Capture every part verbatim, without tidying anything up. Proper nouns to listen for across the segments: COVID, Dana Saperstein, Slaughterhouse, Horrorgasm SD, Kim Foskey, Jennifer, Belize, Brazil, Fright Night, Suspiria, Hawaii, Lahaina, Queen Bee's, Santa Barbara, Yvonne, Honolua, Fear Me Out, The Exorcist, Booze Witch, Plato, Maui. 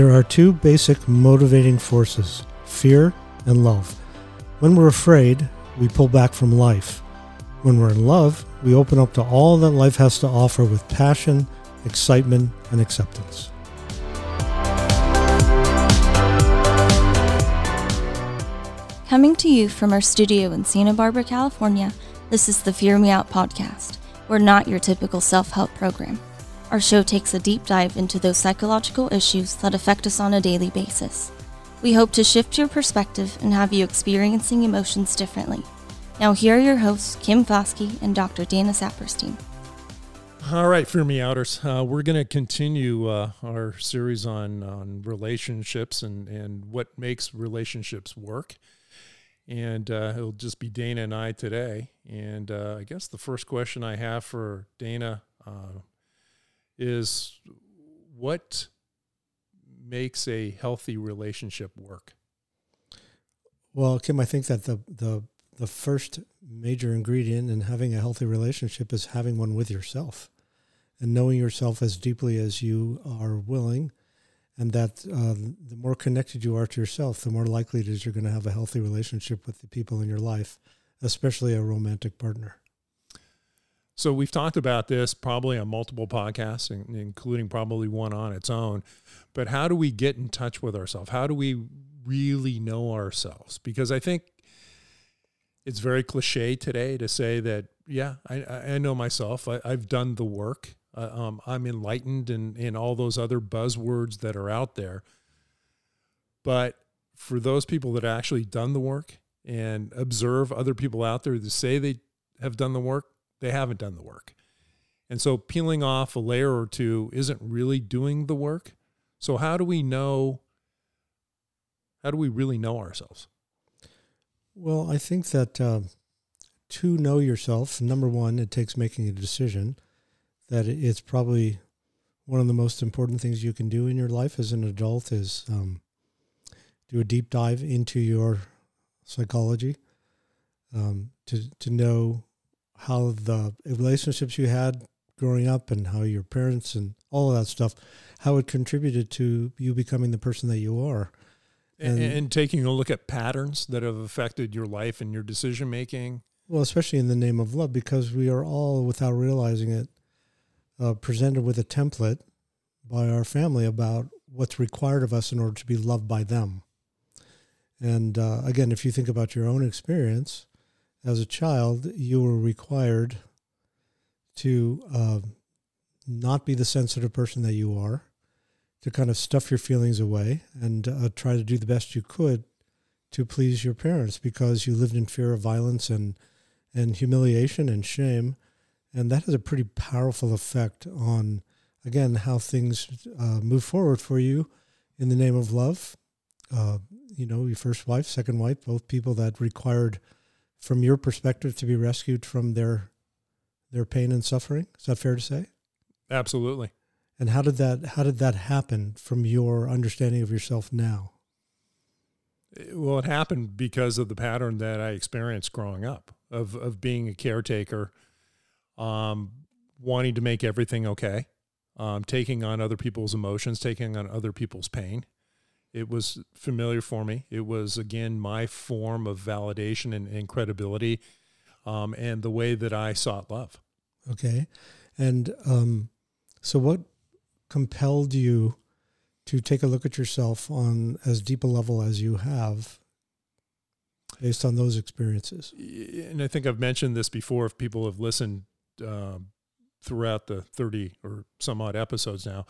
There are two basic motivating forces, fear and love. When we're afraid, we pull back from life. When we're in love, we open up to all that life has to offer with passion, excitement, and acceptance. Coming to you from our studio in Santa Barbara, California, this is the Fear Me Out podcast. We're not your typical self-help program. Our show takes a deep dive into those psychological issues that affect us on a daily basis. We hope to shift your perspective and have you experiencing emotions differently. Now here are your hosts, Kim Foskey and Doctor Dana Saperstein. All right, Fear Me Outers. Uh, we're going to continue uh, our series on, on relationships and, and what makes relationships work. And uh, it'll just be Dana and I today. And uh, I guess the first question I have for Dana uh, is, what makes a healthy relationship work? Well, Kim, I think that the the the first major ingredient in having a healthy relationship is having one with yourself and knowing yourself as deeply as you are willing. And that uh, the more connected you are to yourself, the more likely it is you're going to have a healthy relationship with the people in your life, especially a romantic partner. So we've talked about this probably on multiple podcasts, including probably one on its own. But how do we get in touch with ourselves? How do we really know ourselves? Because I think it's very cliche today to say that, yeah, I, I know myself. I, I've done the work. Uh, um, I'm enlightened and, and all those other buzzwords that are out there. But for those people that have actually done the work and observe other people out there that say they have done the work, they haven't done the work. And so peeling off a layer or two isn't really doing the work. So how do we know, how do we really know ourselves? Well, I think that uh, to know yourself, number one, it takes making a decision. That it's probably one of the most important things you can do in your life as an adult is um, do a deep dive into your psychology um, to to know how the relationships you had growing up and how your parents and all of that stuff, how it contributed to you becoming the person that you are. And, and, and taking a look at patterns that have affected your life and your decision-making. Well, especially in the name of love, because we are all, without realizing it, Uh, presented with a template by our family about what's required of us in order to be loved by them. And uh, again, if you think about your own experience, as a child, you were required to uh, not be the sensitive person that you are, to kind of stuff your feelings away and uh, try to do the best you could to please your parents because you lived in fear of violence and, and humiliation and shame. And that has a pretty powerful effect on, again, how things uh, move forward for you in the name of love. Uh, you know, your first wife, second wife, both people that required, from your perspective, to be rescued from their their pain and suffering. Is that fair to say? Absolutely. And how did that how did that happen from your understanding of yourself now? Well, it happened because of the pattern that I experienced growing up of of being a caretaker. Um, wanting to make everything okay, um, taking on other people's emotions, taking on other people's pain. It was familiar for me. It was, again, my form of validation and, and credibility um, and the way that I sought love. Okay. And um, so what compelled you to take a look at yourself on as deep a level as you have? Based on those experiences. And I think I've mentioned this before if people have listened Um, throughout the thirty or some odd episodes now.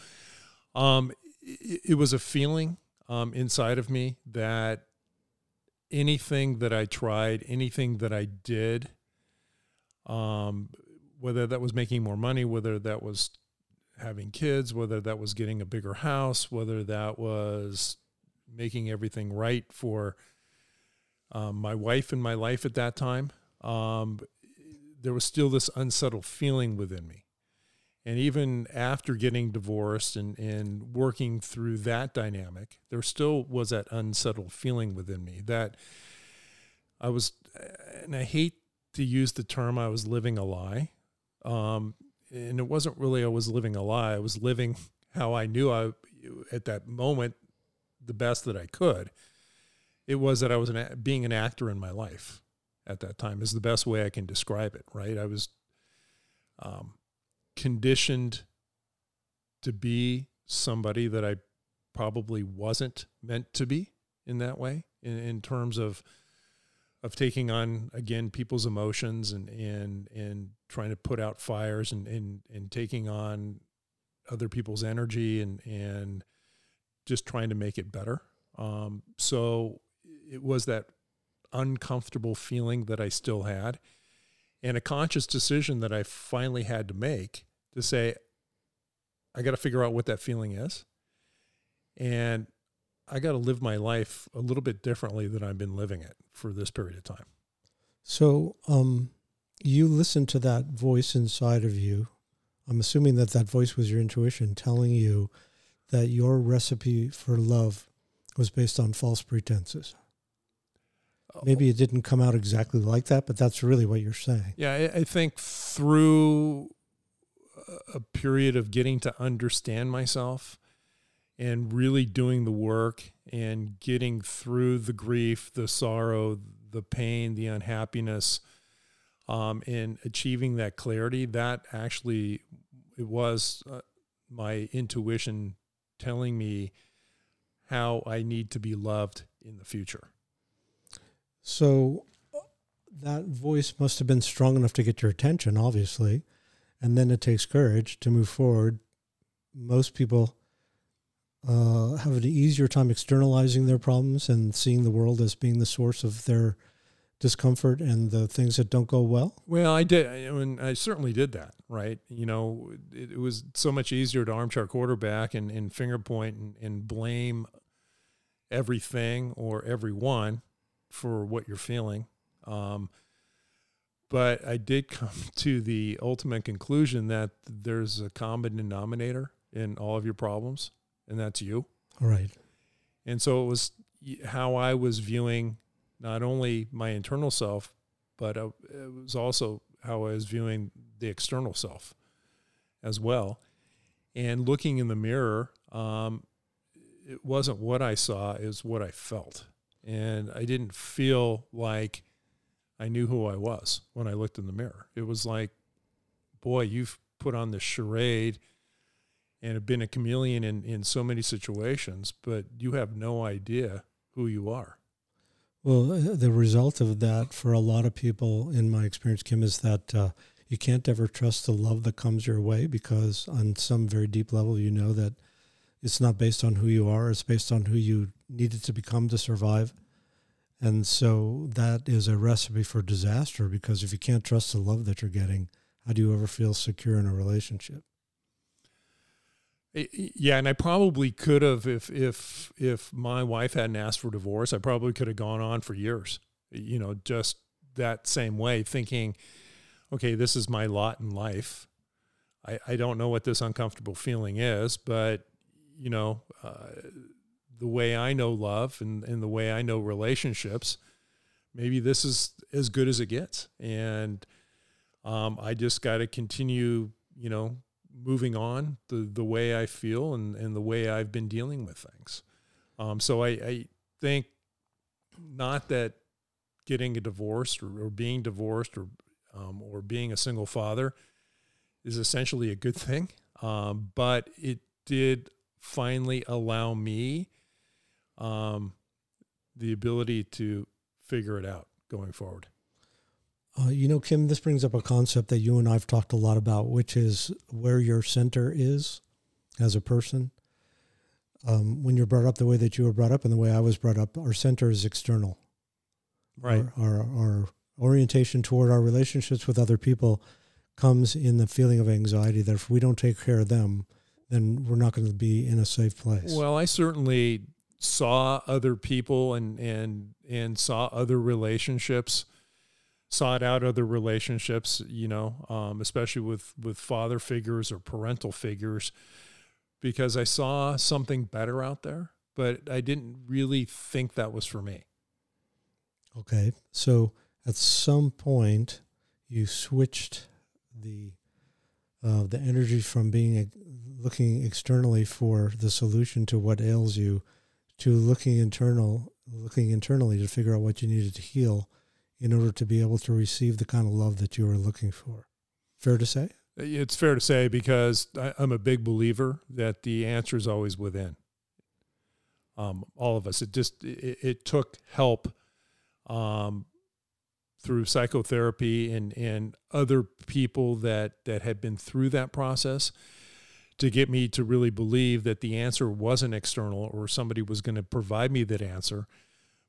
Um, it, it was a feeling um, inside of me that anything that I tried, anything that I did, um, whether that was making more money, whether that was having kids, whether that was getting a bigger house, whether that was making everything right for um, my wife and my life at that time, um, there was still this unsettled feeling within me. And even after getting divorced and, and working through that dynamic, there still was that unsettled feeling within me that I was, and I hate to use the term, I was living a lie. Um, and it wasn't really I was living a lie. I was living how I knew I at that moment, the best that I could. It was that I was an, being an actor in my life at that time is the best way I can describe it, right? I was um, conditioned to be somebody that I probably wasn't meant to be in that way, in, in terms of of taking on, again, people's emotions and and and trying to put out fires and and, and taking on other people's energy and and just trying to make it better. Um, so it was that uncomfortable feeling that I still had, and a conscious decision that I finally had to make to say, I got to figure out what that feeling is, and I got to live my life a little bit differently than I've been living it for this period of time. So um, you listened to that voice inside of you. I'm assuming that that voice was your intuition telling you that your recipe for love was based on false pretenses. Oh. Maybe it didn't come out exactly like that, but that's really what you're saying. Yeah, I think through a period of getting to understand myself and really doing the work and getting through the grief, the sorrow, the pain, the unhappiness, um, and achieving that clarity, that actually, it was uh, my intuition telling me how I need to be loved in the future. So that voice must have been strong enough to get your attention, obviously, and then it takes courage to move forward. Most people Uh, have an easier time externalizing their problems and seeing the world as being the source of their discomfort and the things that don't go well? Well, I did. I mean, I certainly did that, right? You know, it, it was so much easier to armchair quarterback and, and finger point and, and blame everything or everyone for what you're feeling. Um, but I did come to the ultimate conclusion that there's a common denominator in all of your problems. And that's you. All right. And so it was how I was viewing not only my internal self, but it was also how I was viewing the external self as well. And looking in the mirror, um, it wasn't what I saw, it was what I felt. And I didn't feel like I knew who I was when I looked in the mirror. It was like, boy, you've put on this charade and have been a chameleon in, in so many situations, but you have no idea who you are. Well, the result of that for a lot of people, in my experience, Kim, is that uh, you can't ever trust the love that comes your way, because on some very deep level, you know that it's not based on who you are, it's based on who you needed to become to survive. And so that is a recipe for disaster, because if you can't trust the love that you're getting, how do you ever feel secure in a relationship? Yeah, and I probably could have, if if if my wife hadn't asked for divorce, I probably could have gone on for years, you know, just that same way, thinking, okay, this is my lot in life. I, I don't know what this uncomfortable feeling is, but, you know, uh, the way I know love and, and the way I know relationships, maybe this is as good as it gets. And um, I just got to continue, you know, moving on the, the way I feel and, and the way I've been dealing with things. Um, so I, I think not that getting a divorce or, or being divorced or, um, or being a single father is essentially a good thing. Um, but it did finally allow me, um, the ability to figure it out going forward. Uh, you know, Kim, this brings up a concept that you and I've talked a lot about, which is where your center is as a person. Um, when you're brought up the way that you were brought up and the way I was brought up, our center is external. Right. Our, our, our orientation toward our relationships with other people comes in the feeling of anxiety that if we don't take care of them, then we're not going to be in a safe place. Well, I certainly saw other people and, and, and saw other relationships, sought out other relationships, you know, um, especially with, with father figures or parental figures, because I saw something better out there, but I didn't really think that was for me. Okay. So at some point you switched the uh, the energy from being looking externally for the solution to what ails you, to looking internal, looking internally to figure out what you needed to heal in order to be able to receive the kind of love that you were looking for. Fair to say? It's fair to say, because I, I'm a big believer that the answer is always within. Um, all of us. It just it, it took help um, through psychotherapy and and other people that that had been through that process to get me to really believe that the answer wasn't external, or somebody was going to provide me that answer,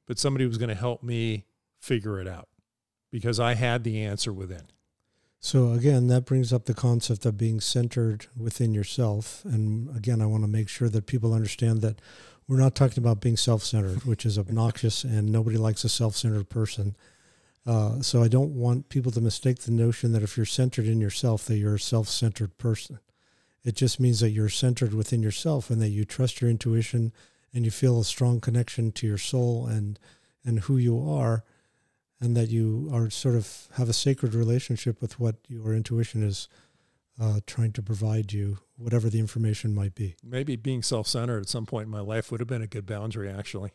but somebody was going to help me figure it out, because I had the answer within. So again, that brings up the concept of being centered within yourself. And again, I want to make sure that people understand that we're not talking about being self-centered, which is obnoxious and nobody likes a self-centered person. Uh, so I don't want people to mistake the notion that if you're centered in yourself, that you're a self-centered person. It just means that you're centered within yourself and that you trust your intuition and you feel a strong connection to your soul and, and who you are, and that you are sort of have a sacred relationship with what your intuition is uh, trying to provide you, whatever the information might be. Maybe being self-centered at some point in my life would have been a good boundary, actually.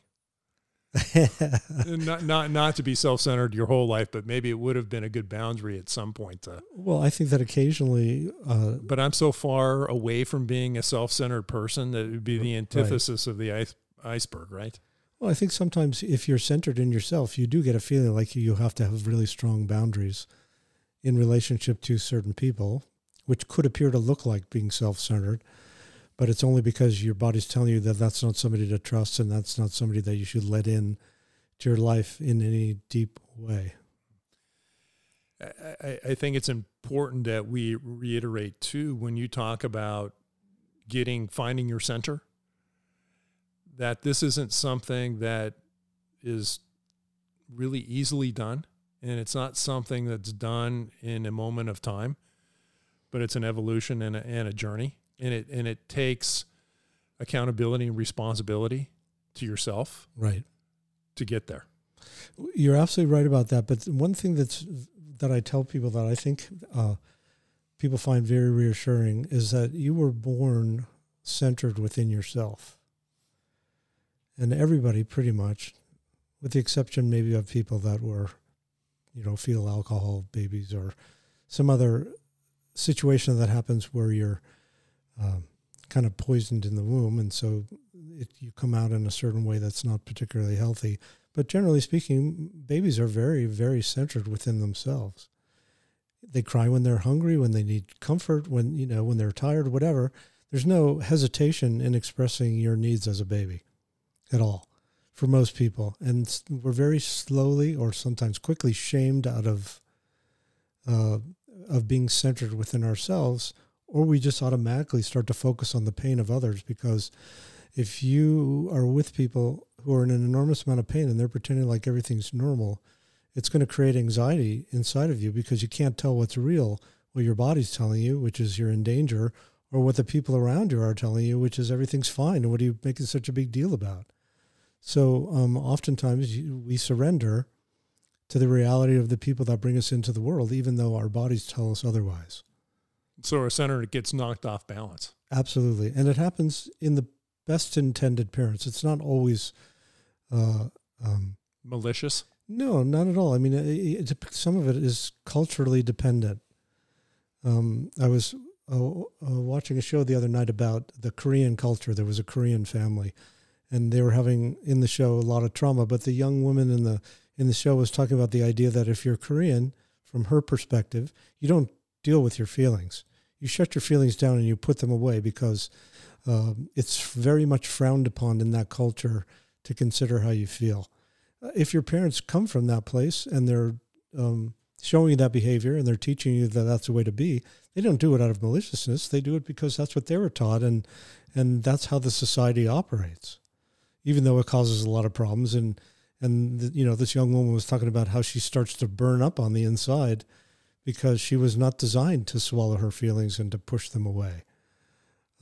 not, not, not to be self-centered your whole life, but maybe it would have been a good boundary at some point. To, well, I think that occasionally... Uh, but I'm so far away from being a self-centered person that it would be the antithesis right. of the ice, iceberg, right? Well, I think sometimes if you're centered in yourself, you do get a feeling like you have to have really strong boundaries in relationship to certain people, which could appear to look like being self-centered, but it's only because your body's telling you that that's not somebody to trust and that's not somebody that you should let in to your life in any deep way. I, I think it's important that we reiterate, too, when you talk about getting, finding your center, that this isn't something that is really easily done, and it's not something that's done in a moment of time, but it's an evolution and a, and a journey, and it and it takes accountability and responsibility to yourself, right, to get there. You're absolutely right about that. But one thing that's that I tell people that I think uh, people find very reassuring is that you were born centered within yourself. And everybody, pretty much, with the exception maybe of people that were, you know, fetal alcohol babies or some other situation that happens where you're um, kind of poisoned in the womb, and so it, you come out in a certain way that's not particularly healthy. But generally speaking, babies are very, very centered within themselves. They cry when they're hungry, when they need comfort, when, you know, when they're tired, whatever. There's no hesitation in expressing your needs as a baby at all, for most people. And we're very slowly or sometimes quickly shamed out of uh, of being centered within ourselves, or we just automatically start to focus on the pain of others, because if you are with people who are in an enormous amount of pain and they're pretending like everything's normal, it's going to create anxiety inside of you because you can't tell what's real, what your body's telling you, which is you're in danger, or what the people around you are telling you, which is everything's fine, and what are you making such a big deal about? So um, oftentimes you, we surrender to the reality of the people that bring us into the world, even though our bodies tell us otherwise. So our center gets knocked off balance. Absolutely. And it happens in the best intended parents. It's not always... Uh, um, malicious? No, not at all. I mean, it, it, some of it is culturally dependent. Um, I was uh, uh, watching a show the other night about the Korean culture. There was a Korean family, and they were having in the show a lot of trauma, but the young woman in the in the show was talking about the idea that if you're Korean, from her perspective, you don't deal with your feelings. You shut your feelings down and you put them away, because um, it's very much frowned upon in that culture to consider how you feel. If your parents come from that place and they're um, showing you that behavior and they're teaching you that that's the way to be, they don't do it out of maliciousness. They do it because that's what they were taught, and and that's how the society operates, even though it causes a lot of problems. And, and you know, this young woman was talking about how she starts to burn up on the inside because she was not designed to swallow her feelings and to push them away.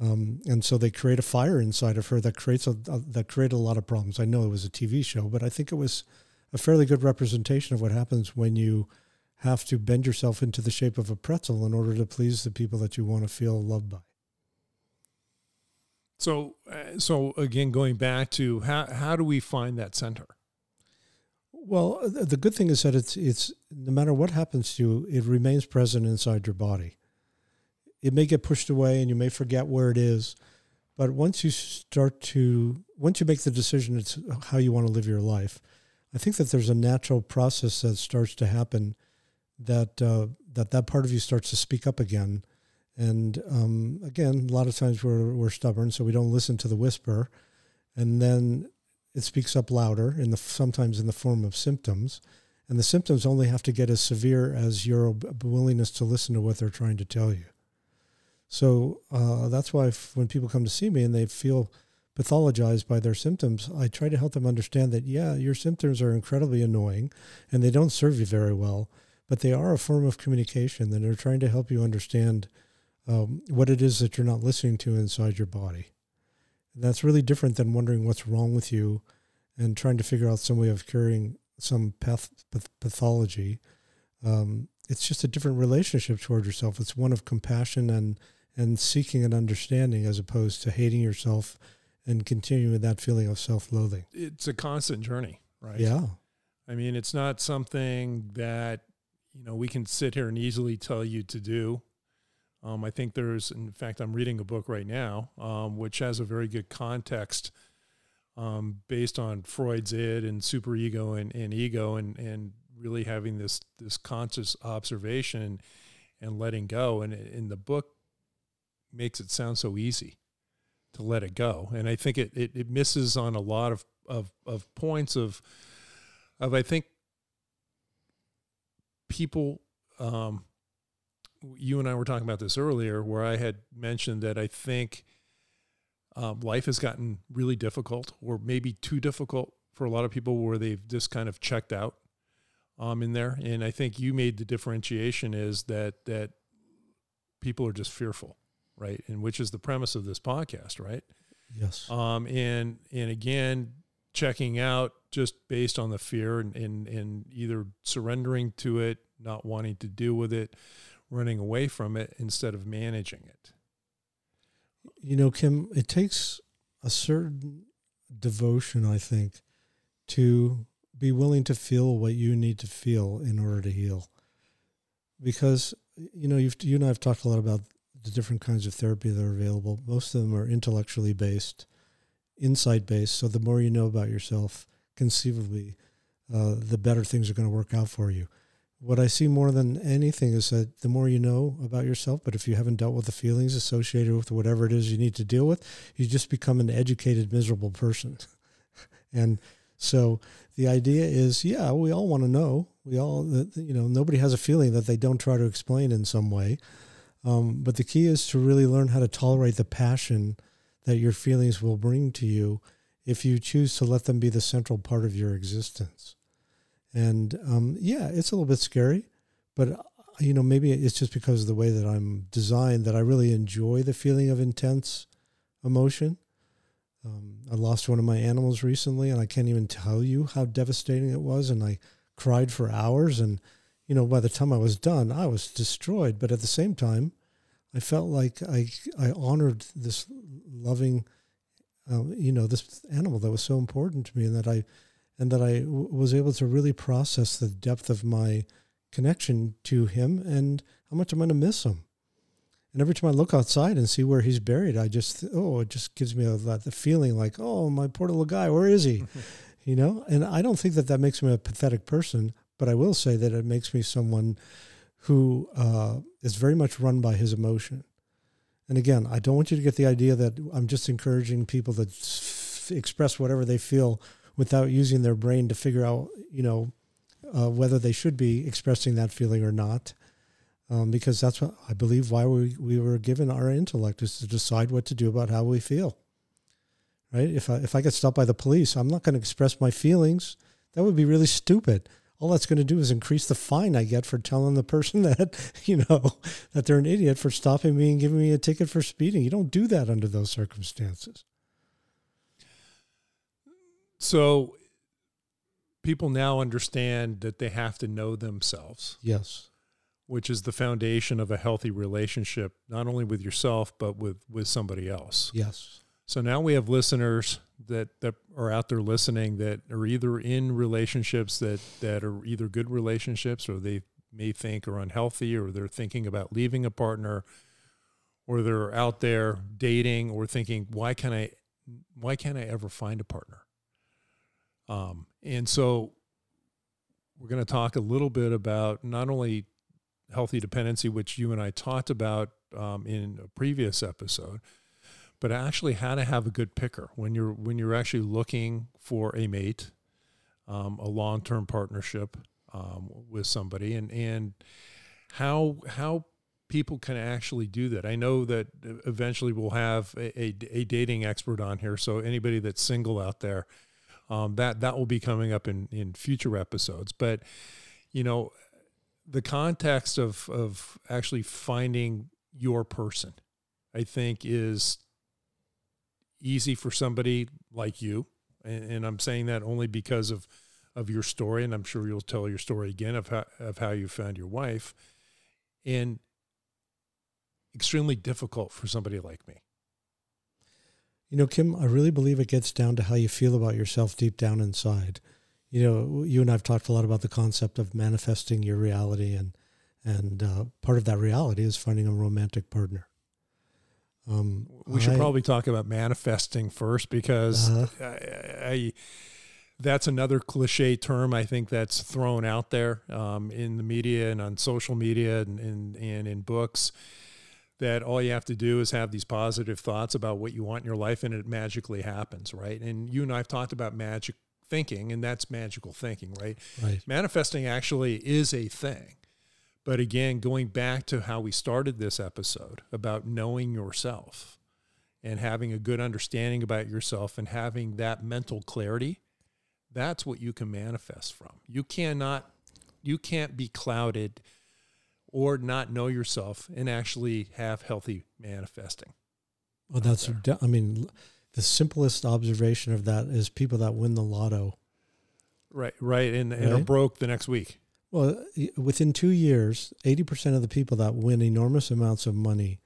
Um, and so they create a fire inside of her that creates a, a, that created a lot of problems. I know it was a T V show, but I think it was a fairly good representation of what happens when you have to bend yourself into the shape of a pretzel in order to please the people that you want to feel loved by. So, so again, going back to how, how do we find that center? Well, the good thing is that it's, it's no matter what happens to you, it remains present inside your body. It may get pushed away and you may forget where it is, but once you start to, once you make the decision, it's how you want to live your life. I think that there's a natural process that starts to happen that, uh, that, that part of you starts to speak up again. And, um, again, a lot of times we're, we're stubborn, so we don't listen to the whisper. And then it speaks up louder in the, sometimes in the form of symptoms. And the symptoms only have to get as severe as your willingness to listen to what they're trying to tell you. So, uh, that's why if, when people come to see me and they feel pathologized by their symptoms, I try to help them understand that, yeah, your symptoms are incredibly annoying and they don't serve you very well, but they are a form of communication that they're trying to help you understand Um, what it is that you're not listening to inside your body. And that's really different than wondering what's wrong with you and trying to figure out some way of curing some path, path, pathology. Um, it's just a different relationship toward yourself. It's one of compassion and, and seeking an understanding as opposed to hating yourself and continuing that feeling of self-loathing. It's a constant journey, right? Yeah. I mean, it's not something that, you know, we can sit here and easily tell you to do. Um, I think there's, in fact, I'm reading a book right now, um, which has a very good context um, based on Freud's id and superego and, and ego and, and really having this this conscious observation and letting go. And, and the book makes it sound so easy to let it go. And I think it it, it misses on a lot of, of, of points of, of I think, people... Um, you and I were talking about this earlier where I had mentioned that I think um, life has gotten really difficult or maybe too difficult for a lot of people where they've just kind of checked out um, in there. And I think you made the differentiation is that, that people are just fearful, right? And which is the premise of this podcast, right? Yes. Um, and, and again, checking out just based on the fear and, and, and either surrendering to it, not wanting to deal with it, running away from it instead of managing it. You know, Kim, it takes a certain devotion, I think, to be willing to feel what you need to feel in order to heal. Because, you know, you've, you and I have talked a lot about the different kinds of therapy that are available. Most of them are intellectually based, insight-based, so the more you know about yourself, conceivably, uh, the better things are going to work out for you. What I see more than anything is that the more you know about yourself, but if you haven't dealt with the feelings associated with whatever it is you need to deal with, you just become an educated, miserable person. And so the idea is, yeah, we all want to know. We all, you know, nobody has a feeling that they don't try to explain in some way. Um, but the key is to really learn how to tolerate the passion that your feelings will bring to you if you choose to let them be the central part of your existence. And, um, yeah, it's a little bit scary, but, you know, maybe it's just because of the way that I'm designed that I really enjoy the feeling of intense emotion. Um, I lost one of my animals recently, and I can't even tell you how devastating it was. And I cried for hours. And, you know, by the time I was done, I was destroyed. But at the same time, I felt like I, I honored this loving, uh, you know, this animal that was so important to me and that I... and that I w- was able to really process the depth of my connection to him and how much I'm going to miss him. And every time I look outside and see where he's buried, I just, oh, it just gives me a, the feeling like, oh, my poor little guy, where is he? You know, and I don't think that that makes me a pathetic person, but I will say that it makes me someone who uh, is very much run by his emotion. And again, I don't want you to get the idea that I'm just encouraging people to f- express whatever they feel without using their brain to figure out, you know, uh, whether they should be expressing that feeling or not. Um, because that's what I believe why we, we were given our intellect is to decide what to do about how we feel, right? If I, if I get stopped by the police, I'm not going to express my feelings. That would be really stupid. All that's going to do is increase the fine I get for telling the person that, you know, that they're an idiot for stopping me and giving me a ticket for speeding. You don't do that under those circumstances. So people now understand that they have to know themselves. Yes. Which is the foundation of a healthy relationship, not only with yourself, but with, with somebody else. Yes. So now we have listeners that, that are out there listening that are either in relationships that, that are either good relationships or they may think are unhealthy, or they're thinking about leaving a partner, or they're out there dating or thinking, why can I, why can't I ever find a partner? Um, and so we're going to talk a little bit about not only healthy dependency, which you and I talked about um, in a previous episode, but actually how to have a good picker when you're when you're actually looking for a mate, um, a long-term partnership um, with somebody, and and how how people can actually do that. I know that eventually we'll have a, a, a dating expert on here, so anybody that's single out there, um, that that will be coming up in in future episodes. But you know, the context of, of actually finding your person, I think, is easy for somebody like you. And, and I'm saying that only because of, of your story. And I'm sure you'll tell your story again of how, of how you found your wife, and extremely difficult for somebody like me. You know, Kim, I really believe it gets down to how you feel about yourself deep down inside. You know, you and I have talked a lot about the concept of manifesting your reality, and and uh, part of that reality is finding a romantic partner. Um, we should I, probably talk about manifesting first, because uh, I, I, that's another cliche term I think that's thrown out there um, in the media and on social media and, and, and in books, that all you have to do is have these positive thoughts about what you want in your life and it magically happens, right? And you and I have talked about magic thinking, and that's magical thinking, right? Right. Manifesting actually is a thing. But again, going back to how we started this episode about knowing yourself and having a good understanding about yourself and having that mental clarity, that's what you can manifest from. You cannot, you can't be clouded or not know yourself and actually have healthy manifesting. Well, that's, I mean, the simplest observation of that is people that win the lotto. Right, right, and, and right? are broke the next week. Well, within two years, eighty percent of the people that win enormous amounts of money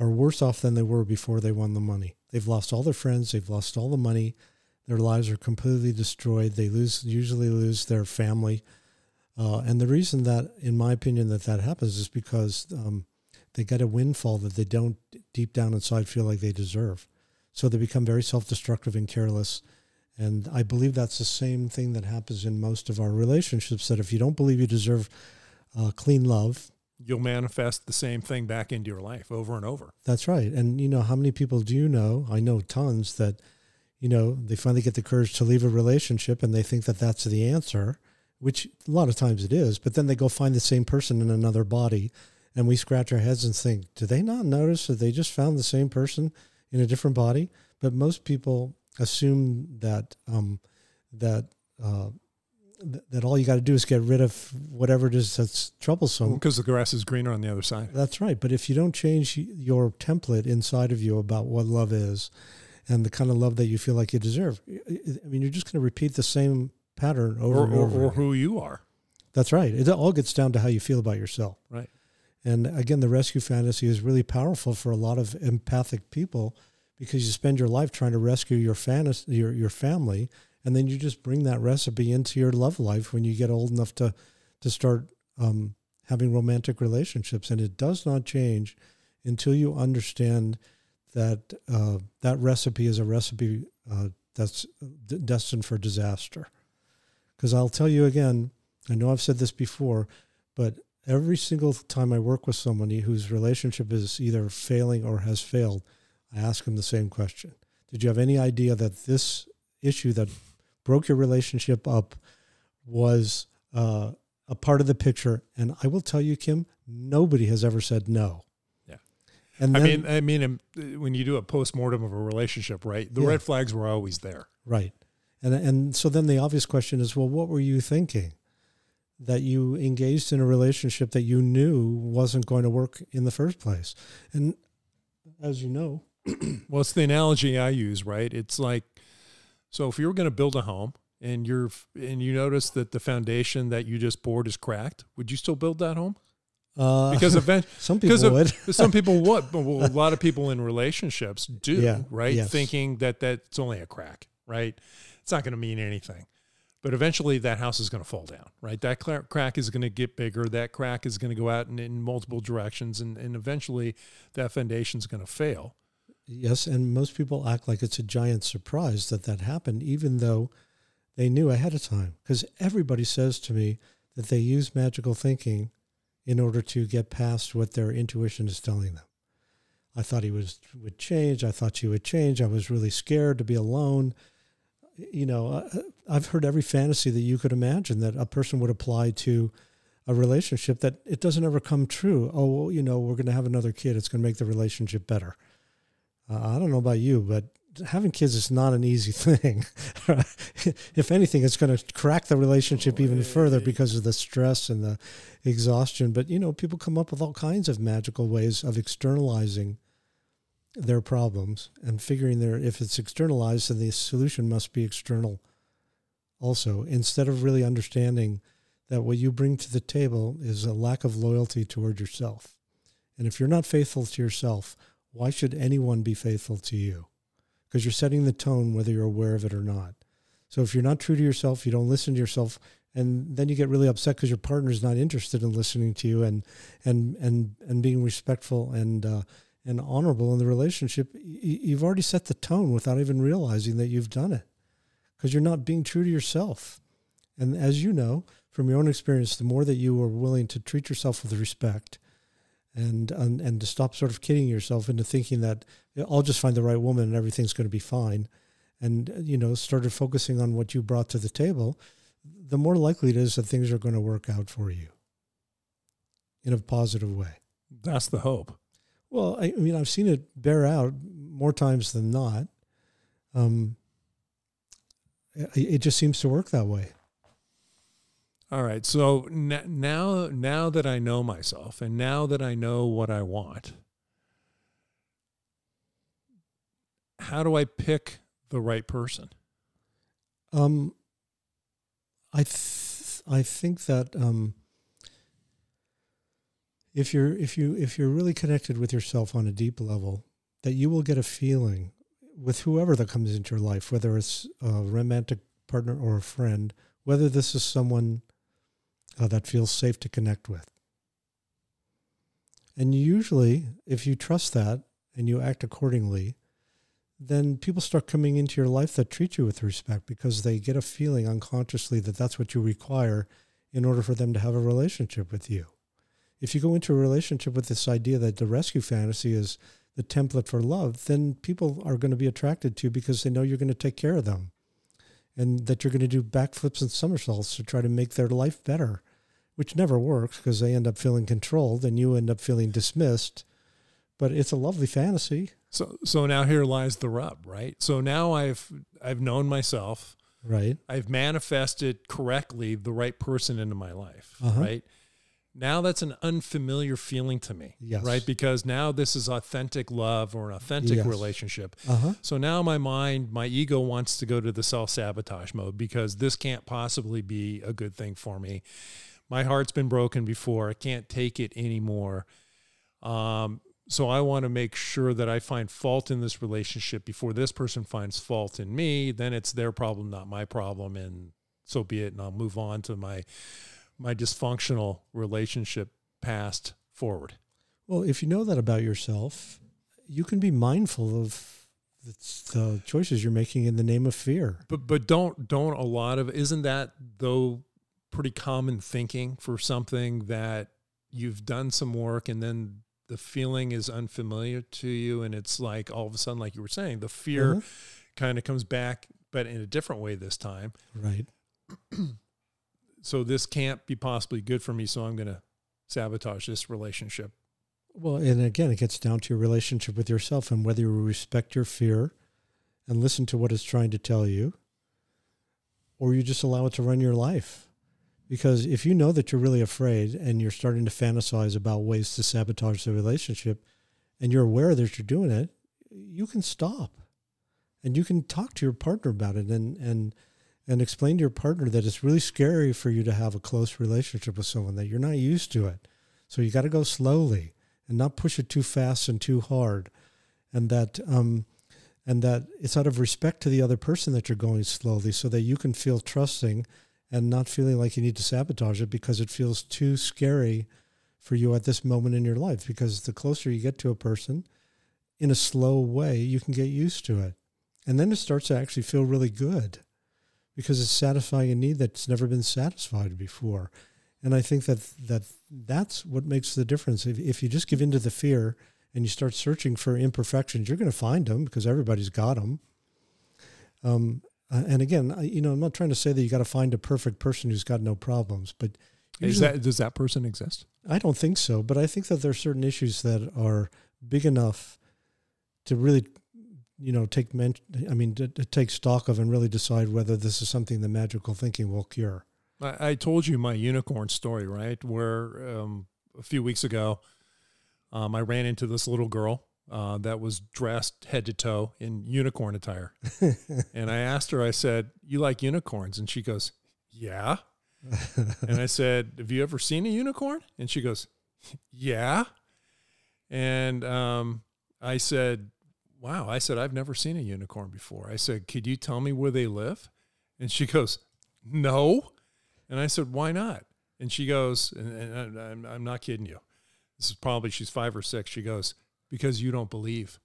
are worse off than they were before they won the money. They've lost all their friends. They've lost all the money. Their lives are completely destroyed. They lose, usually lose their family. Uh, and the reason that, in my opinion, that that happens is because um, they got a windfall that they don't deep down inside feel like they deserve. So they become very self-destructive and careless. And I believe that's the same thing that happens in most of our relationships, that if you don't believe you deserve uh, clean love, you'll manifest the same thing back into your life over and over. That's right. And, you know, how many people do you know? I know tons that, you know, they finally get the courage to leave a relationship and they think that that's the answer, which a lot of times it is. But then they go find the same person in another body, and we scratch our heads and think, do they not notice that they just found the same person in a different body? But most people assume that um, that uh, th- that all you got to do is get rid of whatever it is that's troublesome. Because the grass is greener on the other side. That's right. But if you don't change your template inside of you about what love is and the kind of love that you feel like you deserve, I mean, you're just going to repeat the same pattern over or, and over. Or, or who you are. That's right. It all gets down to how you feel about yourself. Right. And again, the rescue fantasy is really powerful for a lot of empathic people, because you spend your life trying to rescue your fantasy, your, your family, and then you just bring that recipe into your love life when you get old enough to, to start um, having romantic relationships. And it does not change until you understand that uh, that recipe is a recipe uh, that's d- destined for disaster. Because I'll tell you again, I know I've said this before, but every single time I work with somebody whose relationship is either failing or has failed, I ask them the same question. Did you have any idea that this issue that broke your relationship up was uh, a part of the picture? And I will tell you, Kim, nobody has ever said no. Yeah. And then, I mean, I mean, when you do a postmortem of a relationship, right, the yeah. red flags were always there. Right. And and so then the obvious question is, well, what were you thinking? That you engaged in a relationship that you knew wasn't going to work in the first place. And as you know, well, it's the analogy I use, right? It's like, so if you were going to build a home and you're and you notice that the foundation that you just poured is cracked, would you still build that home? Uh, because eventually, some people would. Of, some people would, but well, a lot of people in relationships do, yeah, right? Yes. Thinking that that's only a crack, right? It's not going to mean anything. But eventually that house is going to fall down, right? That crack is going to get bigger. That crack is going to go out in, in multiple directions, and, and eventually that foundation is going to fail. Yes, and most people act like it's a giant surprise that that happened, even though they knew ahead of time. Because everybody says to me that they use magical thinking in order to get past what their intuition is telling them. I thought he was would change. I thought she would change. I was really scared to be alone. You know, I've heard every fantasy that you could imagine that a person would apply to a relationship that it doesn't ever come true. Oh, you know, we're going to have another kid. It's going to make the relationship better. Uh, I don't know about you, but having kids is not an easy thing. If anything, it's going to crack the relationship oh, even hey, further hey. because of the stress and the exhaustion. But, you know, people come up with all kinds of magical ways of externalizing their problems and figuring their, if it's externalized, then the solution must be external also, instead of really understanding that what you bring to the table is a lack of loyalty toward yourself. And if you're not faithful to yourself, why should anyone be faithful to you? Because you're setting the tone whether you're aware of it or not. So if you're not true to yourself, you don't listen to yourself, and then you get really upset because your partner's not interested in listening to you and and and and being respectful and uh and honorable in the relationship, you've already set the tone without even realizing that you've done it, because you're not being true to yourself. And as you know, from your own experience, the more that you are willing to treat yourself with respect and, and, and to stop sort of kidding yourself into thinking that I'll just find the right woman and everything's going to be fine, and, you know, started focusing on what you brought to the table, the more likely it is that things are going to work out for you in a positive way. That's the hope. Well, I mean, I've seen it bear out more times than not. Um, it just seems to work that way. All right. So n- now, now that I know myself, and now that I know what I want, how do I pick the right person? Um, I th- I think that. Um, If you're if you if you're really connected with yourself on a deep level, that you will get a feeling with whoever that comes into your life, whether it's a romantic partner or a friend, whether this is someone uh, that feels safe to connect with. And usually, if you trust that and you act accordingly, then people start coming into your life that treat you with respect, because they get a feeling unconsciously that that's what you require in order for them to have a relationship with you. If you go into a relationship with this idea that the rescue fantasy is the template for love, then people are going to be attracted to you because they know you're going to take care of them and that you're going to do backflips and somersaults to try to make their life better, which never works because they end up feeling controlled and you end up feeling dismissed. But it's a lovely fantasy. So so now here lies the rub, right? So now I've I've known myself. Right. I've manifested correctly the right person into my life, uh-huh. right? Now that's an unfamiliar feeling to me, yes. right? Because now this is authentic love or an authentic yes. relationship. Uh-huh. So now my mind, my ego wants to go to the self-sabotage mode because this can't possibly be a good thing for me. My heart's been broken before. I can't take it anymore. Um, so I want to make sure that I find fault in this relationship before this person finds fault in me. Then it's their problem, not my problem. And so be it. And I'll move on to my... my dysfunctional relationship past forward. Well, if you know that about yourself, you can be mindful of the choices you're making in the name of fear. But but don't don't a lot of isn't that though pretty common thinking for something that you've done some work and then the feeling is unfamiliar to you, and it's like all of a sudden, like you were saying, the fear uh-huh. kind of comes back, but in a different way this time. Right. So this can't be possibly good for me, so I'm going to sabotage this relationship. Well, and again, it gets down to your relationship with yourself and whether you respect your fear and listen to what it's trying to tell you, or you just allow it to run your life. Because if you know that you're really afraid and you're starting to fantasize about ways to sabotage the relationship and you're aware that you're doing it, you can stop and you can talk to your partner about it and and and explain to your partner that it's really scary for you to have a close relationship with someone, that you're not used to it. So you got to go slowly and not push it too fast and too hard. And that, um, and that it's out of respect to the other person that you're going slowly so that you can feel trusting and not feeling like you need to sabotage it because it feels too scary for you at this moment in your life. Because the closer you get to a person in a slow way, you can get used to it. And then it starts to actually feel really good because it's satisfying a need that's never been satisfied before. And I think that that that's what makes the difference. If, if you just give in to the fear and you start searching for imperfections, you're going to find them because everybody's got them. Um, and again, I, you know, I'm not trying to say that you got to find a perfect person who's got no problems, but usually, is that, does that person exist? I don't think so, but I think that there are certain issues that are big enough to really, you know, take men- I mean, to, to take stock of and really decide whether this is something the magical thinking will cure. I, I told you my unicorn story, right? Where um, a few weeks ago, Um, I ran into this little girl uh, that was dressed head to toe in unicorn attire. And I asked her, I said, "You like unicorns?" And she goes, "Yeah." And I said, "Have you ever seen a unicorn?" And she goes, "Yeah." And um, I said, "Wow." I said, "I've never seen a unicorn before." I said, "Could you tell me where they live?" And she goes, "No." And I said, "Why not?" And she goes, and, and I, I'm, I'm not kidding you, this is probably, she's five or six. She goes, "Because you don't believe."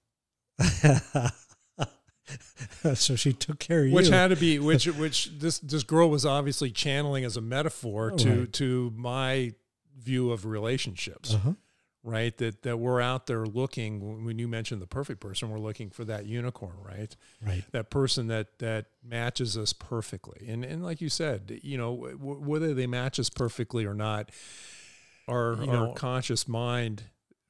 So she took care of which you. Which had to be, which, which this, this girl was obviously channeling as a metaphor oh, to, right. to my view of relationships, uh-huh. right? That, that we're out there looking, when you mentioned the perfect person, we're looking for that unicorn, right? Right. That person that, that matches us perfectly. And, and like you said, you know, w- whether they match us perfectly or not, Our, you know, our conscious mind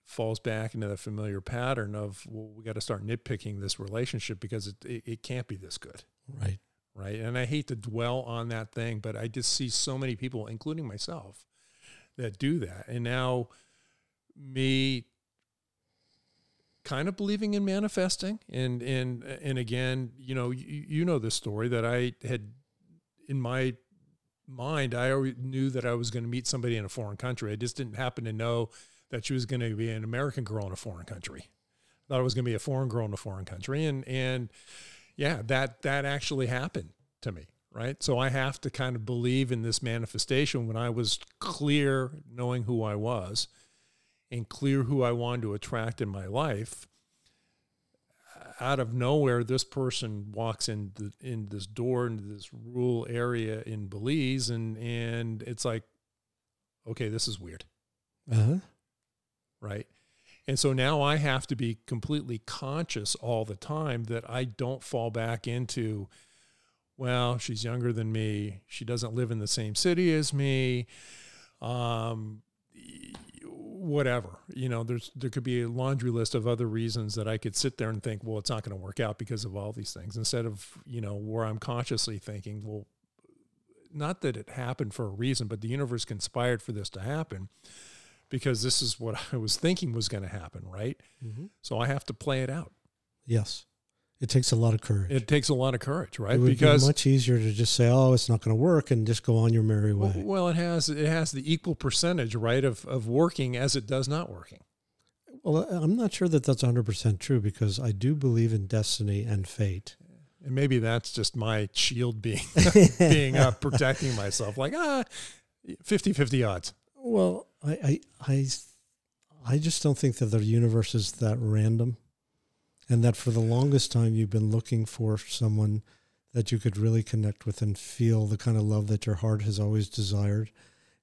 falls back into that familiar pattern of, well, we got to start nitpicking this relationship because it, it, it can't be this good. Right. Right. And I hate to dwell on that thing, but I just see so many people, including myself, that do that. And now me kind of believing in manifesting. And, and, and again, you know, you, you know the story that I had in my mind, I already knew that I was going to meet somebody in a foreign country. I just didn't happen to know that she was going to be an American girl in a foreign country. I thought it was going to be a foreign girl in a foreign country. And, and yeah, that, that actually happened to me. Right. So I have to kind of believe in this manifestation when I was clear knowing who I was and clear who I wanted to attract in my life. Out of nowhere, this person walks in the, in this door, into this rural area in Belize, and and it's like, okay, this is weird. Uh-huh. Right? And so now I have to be completely conscious all the time that I don't fall back into, well, she's younger than me, she doesn't live in the same city as me, um, whatever, you know, there's, there could be a laundry list of other reasons that I could sit there and think, well, it's not going to work out because of all these things, instead of, you know, where I'm consciously thinking, well, not that it happened for a reason, but the universe conspired for this to happen because this is what I was thinking was going to happen. Right. Mm-hmm. So I have to play it out. Yes. It takes a lot of courage. It takes a lot of courage, right? It would because be much easier to just say, "Oh, it's not going to work," and just go on your merry way. Well, well, it has it has the equal percentage, right, of of working as it does not working. Well, I'm not sure that that's one hundred percent true because I do believe in destiny and fate. And maybe that's just my shield being being uh, protecting myself, like ah, fifty-fifty odds. Well, I I I, I just don't think that the universe is that random. And that for the longest time, you've been looking for someone that you could really connect with and feel the kind of love that your heart has always desired.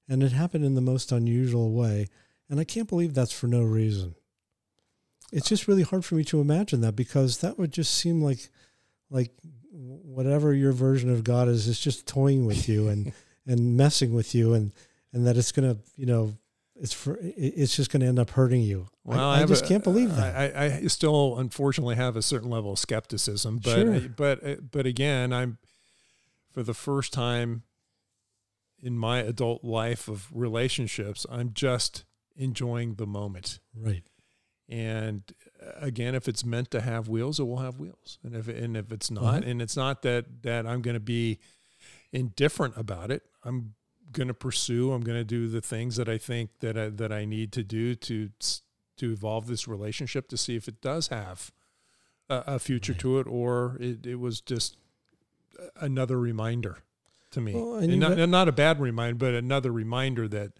And it happened in the most unusual way. And I can't believe that's for no reason. It's just really hard for me to imagine that because that would just seem like, like whatever your version of God is, it's just toying with you and, and messing with you and, and that it's going to, you know, It's for, it's just going to end up hurting you. Well, I, I, I just a, can't believe that. I, I still, unfortunately, have a certain level of skepticism, but sure. but but again, I'm for the first time in my adult life of relationships, I'm just enjoying the moment, right? And again, if it's meant to have wheels, it will have wheels, and if and if it's not, mm-hmm. and it's not that that I'm going to be indifferent about it. I'm going to pursue, I'm going to do the things that I think that I, that I need to do to, to evolve this relationship to see if it does have a, a future right. to it, or it, it was just another reminder to me. Well, and and not, got- not a bad reminder, but another reminder that,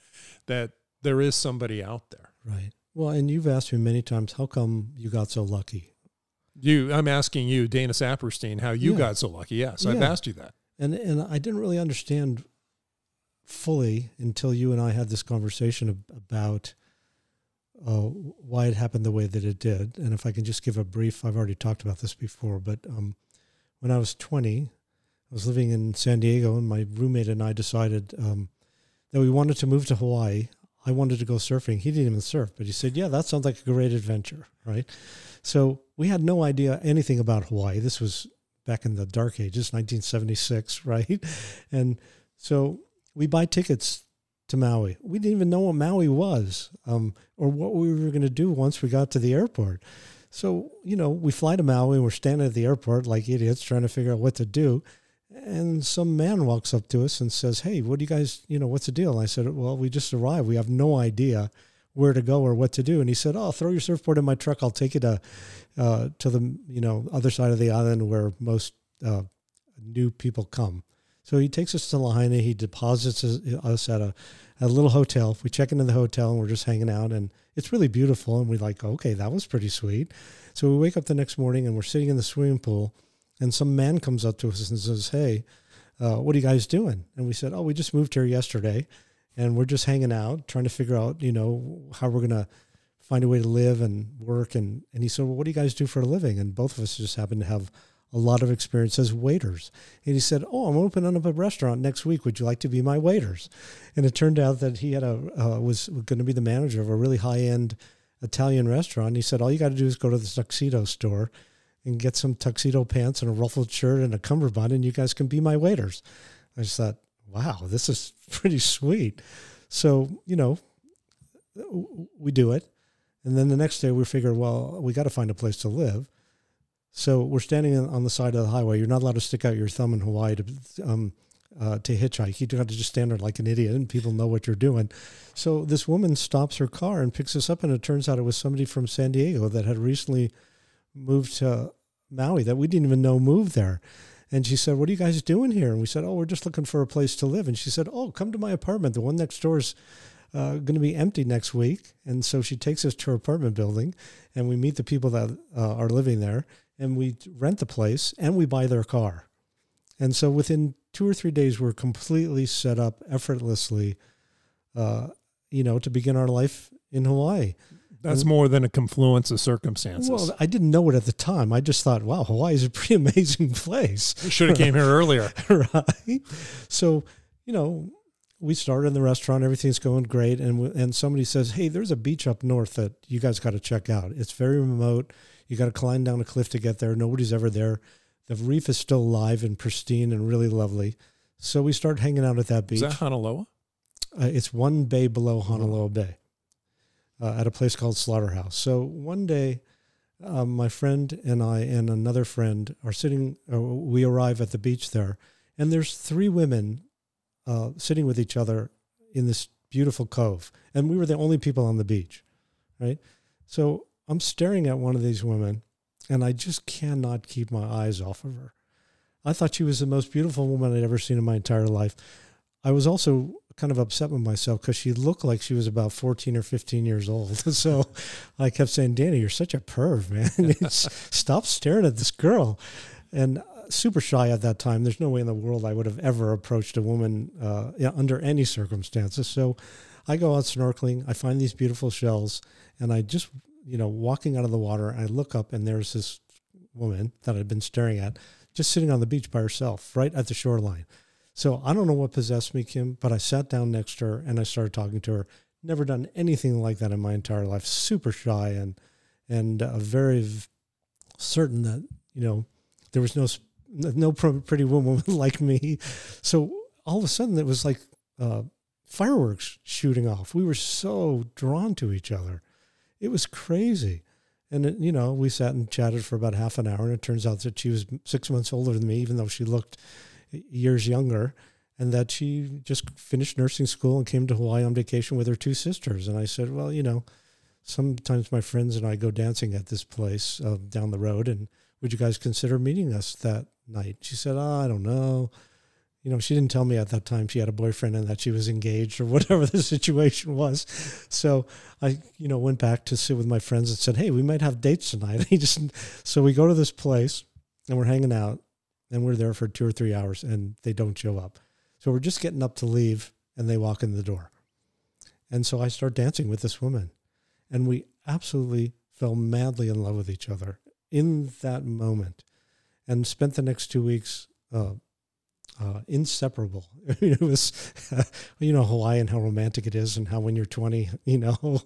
that there is somebody out there. Right. Well, and you've asked me many times, how come you got so lucky? You, I'm asking you, Dana Saperstein, how you yeah. got so lucky. Yes, yeah. I've asked you that. And and I didn't really understand fully until you and I had this conversation about uh, why it happened the way that it did. And if I can just give a brief, I've already talked about this before, but um, when I was twenty, I was living in San Diego, and my roommate and I decided um, that we wanted to move to Hawaii. I wanted to go surfing. He didn't even surf, but he said, yeah, that sounds like a great adventure, right? So we had no idea anything about Hawaii. This was back in the dark ages, nineteen seventy-six, right? And so we buy tickets to Maui. We didn't even know what Maui was um, or what we were going to do once we got to the airport. So, you know, we fly to Maui, and we're standing at the airport like idiots trying to figure out what to do. And some man walks up to us and says, hey, what do you guys, you know, what's the deal? And I said, well, we just arrived. We have no idea where to go or what to do. And he said, oh, throw your surfboard in my truck. I'll take you to, uh, to the, you know, other side of the island where most uh, new people come. So he takes us to Lahaina. He deposits us at a, at a little hotel. We check into the hotel, and we're just hanging out. And it's really beautiful. And we're like, okay, that was pretty sweet. So we wake up the next morning, and we're sitting in the swimming pool. And some man comes up to us and says, hey, uh, what are you guys doing? And we said, oh, we just moved here yesterday, and we're just hanging out, trying to figure out, you know, how we're going to find a way to live and work. And, and he said, well, what do you guys do for a living? And both of us just happened to have a lot of experience as waiters. And he said, oh, I'm opening up a restaurant next week. Would you like to be my waiters? And it turned out that he had a uh, was going to be the manager of a really high-end Italian restaurant. And he said, all you got to do is go to the tuxedo store and get some tuxedo pants and a ruffled shirt and a cummerbund, and you guys can be my waiters. I just thought, wow, this is pretty sweet. So, you know, we do it. And then the next day we figure, well, we got to find a place to live. So we're standing on the side of the highway. You're not allowed to stick out your thumb in Hawaii to um, uh, to hitchhike. You got to just stand there like an idiot, and people know what you're doing. So this woman stops her car and picks us up, and it turns out it was somebody from San Diego that had recently moved to Maui that we didn't even know moved there. And she said, what are you guys doing here? And we said, oh, we're just looking for a place to live. And she said, oh, come to my apartment. The one next door is uh, going to be empty next week. And so she takes us to her apartment building, and we meet the people that uh, are living there, and we rent the place, and we buy their car. And so within two or three days, we're completely set up effortlessly, uh, you know, to begin our life in Hawaii. That's more than a confluence of circumstances. Well, I didn't know it at the time. I just thought, wow, Hawaii is a pretty amazing place. You should have came here earlier. Right? So, you know, we started in the restaurant. Everything's going great. And we, and somebody says, hey, there's a beach up north that you guys got to check out. It's very remote. You got to climb down a cliff to get there. Nobody's ever there. The reef is still alive and pristine and really lovely. So we start hanging out at that beach. Is that Honolua? Uh, it's one bay below Honolua Bay. Uh, at a place called Slaughterhouse. So one day, um, my friend and I and another friend are sitting, uh, we arrive at the beach there, and there's three women uh, sitting with each other in this beautiful cove. And we were the only people on the beach, right? So I'm staring at one of these women, and I just cannot keep my eyes off of her. I thought she was the most beautiful woman I'd ever seen in my entire life. I was also kind of upset with myself because she looked like she was about fourteen or fifteen years old. So I kept saying, Danny, you're such a perv, man. Stop staring at this girl. And super shy at that time. There's no way in the world I would have ever approached a woman uh, under any circumstances. So I go out snorkeling. I find these beautiful shells, and I just, you know, walking out of the water, I look up, and there's this woman that I'd been staring at just sitting on the beach by herself right at the shoreline. So I don't know what possessed me, Kim, but I sat down next to her and I started talking to her. Never done anything like that in my entire life. Super shy and and uh, very v- certain that, you know, there was no no pretty woman like me. So all of a sudden it was like uh, fireworks shooting off. We were so drawn to each other. It was crazy. And, it, you know, we sat and chatted for about half an hour, and it turns out that she was six months older than me, even though she looked years younger, and that she just finished nursing school and came to Hawaii on vacation with her two sisters. And I said, well, you know, sometimes my friends and I go dancing at this place uh, down the road, and would you guys consider meeting us that night? She said, oh, I don't know. You know, she didn't tell me at that time she had a boyfriend and that she was engaged or whatever the situation was. So I, you know, went back to sit with my friends and said, hey, we might have dates tonight. just, so we go to this place and we're hanging out and we're there for two or three hours and they don't show up. So we're just getting up to leave and they walk in the door. And so I start dancing with this woman and we absolutely fell madly in love with each other in that moment and spent the next two weeks, uh, Uh, inseparable. I mean, it was, uh, you know, Hawaii and how romantic it is and how when you're twenty, you know,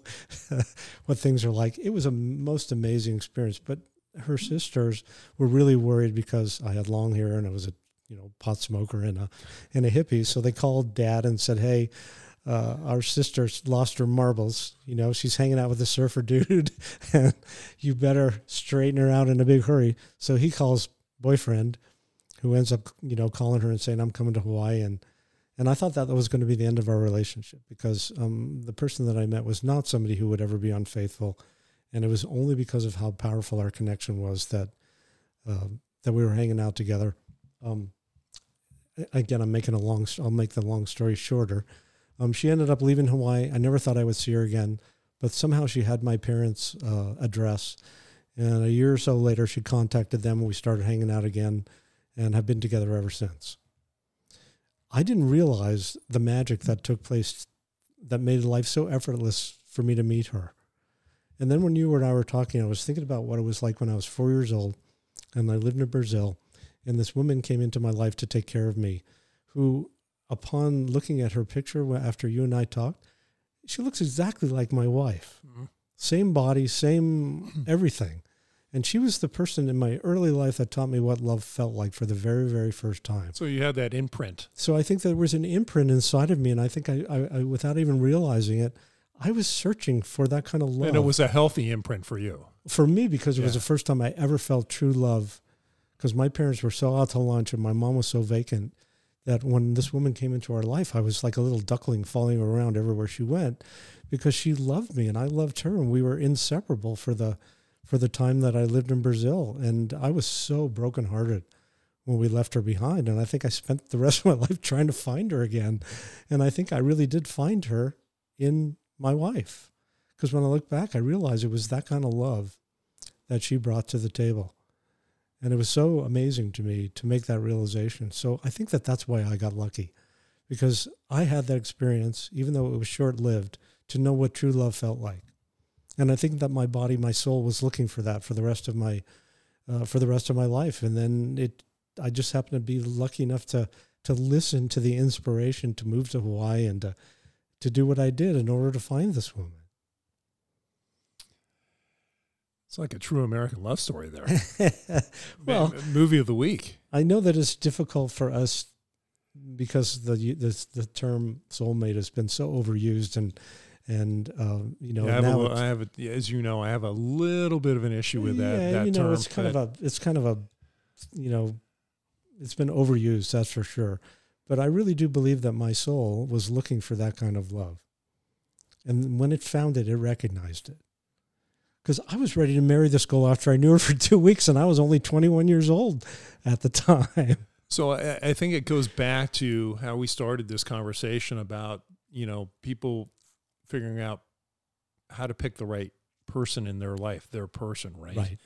what things are like. It was a most amazing experience. But her sisters were really worried because I had long hair and I was a, you know, pot smoker and a, and a hippie. So they called Dad and said, hey, uh, our sister's lost her marbles. You know, she's hanging out with a surfer dude and you better straighten her out in a big hurry. So he calls boyfriend, who ends up, you know, calling her and saying, I'm coming to Hawaii. And, and I thought that that was going to be the end of our relationship because um, the person that I met was not somebody who would ever be unfaithful. And it was only because of how powerful our connection was that, uh, that we were hanging out together. Um, again, I'm making a long, I'll make the long story shorter. Um, she ended up leaving Hawaii. I never thought I would see her again, but somehow she had my parents' uh, address. And a year or so later, she contacted them and we started hanging out again, and have been together ever since. I didn't realize the magic that took place that made life so effortless for me to meet her. And then when you and I were talking, I was thinking about what it was like when I was four years old and I lived in Brazil, and this woman came into my life to take care of me, who, upon looking at her picture after you and I talked, she looks exactly like my wife. Mm-hmm. Same body, same everything. And she was the person in my early life that taught me what love felt like for the very, very first time. So you had that imprint. So I think there was an imprint inside of me, and I think I, I, I without even realizing it, I was searching for that kind of love. And it was a healthy imprint for you. For me, because it yeah. was the first time I ever felt true love, because my parents were so out to lunch and my mom was so vacant that when this woman came into our life, I was like a little duckling following her around everywhere she went, because she loved me and I loved her, and we were inseparable for the for the time that I lived in Brazil. And I was so brokenhearted when we left her behind. And I think I spent the rest of my life trying to find her again. And I think I really did find her in my wife. Because when I look back, I realized it was that kind of love that she brought to the table. And it was so amazing to me to make that realization. So I think that that's why I got lucky, because I had that experience, even though it was short-lived, to know what true love felt like. And I think that my body, my soul was looking for that for the rest of my, uh, for the rest of my life. And then it, I just happened to be lucky enough to, to listen to the inspiration to move to Hawaii and to, to do what I did in order to find this woman. It's like a true American love story there. Well, movie of the week. I know that it's difficult for us because the, the, the term soulmate has been so overused, and, And, uh, you know, yeah, I have, now a, I have a, as you know, I have a little bit of an issue with that. Yeah, that you know, term, it's kind of a, it's kind of a, you know, it's been overused, that's for sure. But I really do believe that my soul was looking for that kind of love. And when it found it, it recognized it. Because I was ready to marry this girl after I knew her for two weeks, and I was only twenty-one years old at the time. So I, I think it goes back to how we started this conversation about, you know, people figuring out how to pick the right person in their life, their person, right? Right.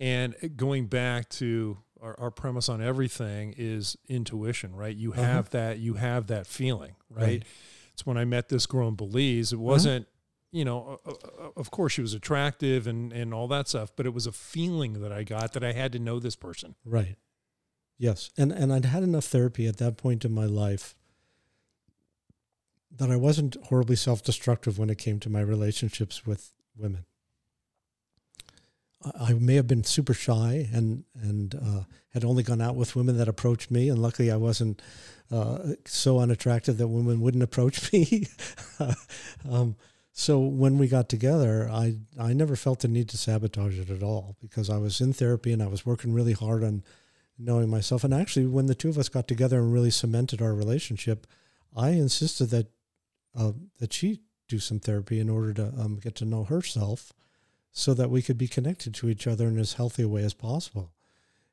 And going back to our, our premise on everything is intuition, right? You uh-huh. have that, you have that feeling, right? right? It's when I met this girl in Belize, it wasn't, uh-huh. you know, uh, uh, of course she was attractive and, and all that stuff, but it was a feeling that I got that I had to know this person. Right. Yes. And, and I'd had enough therapy at that point in my life that I wasn't horribly self-destructive when it came to my relationships with women. I may have been super shy and and uh, had only gone out with women that approached me, and luckily I wasn't uh, so unattractive that women wouldn't approach me. um, so when we got together, I, I never felt the need to sabotage it at all, because I was in therapy and I was working really hard on knowing myself. And actually, when the two of us got together and really cemented our relationship, I insisted that uh, that she do some therapy in order to um, get to know herself so that we could be connected to each other in as healthy a way as possible.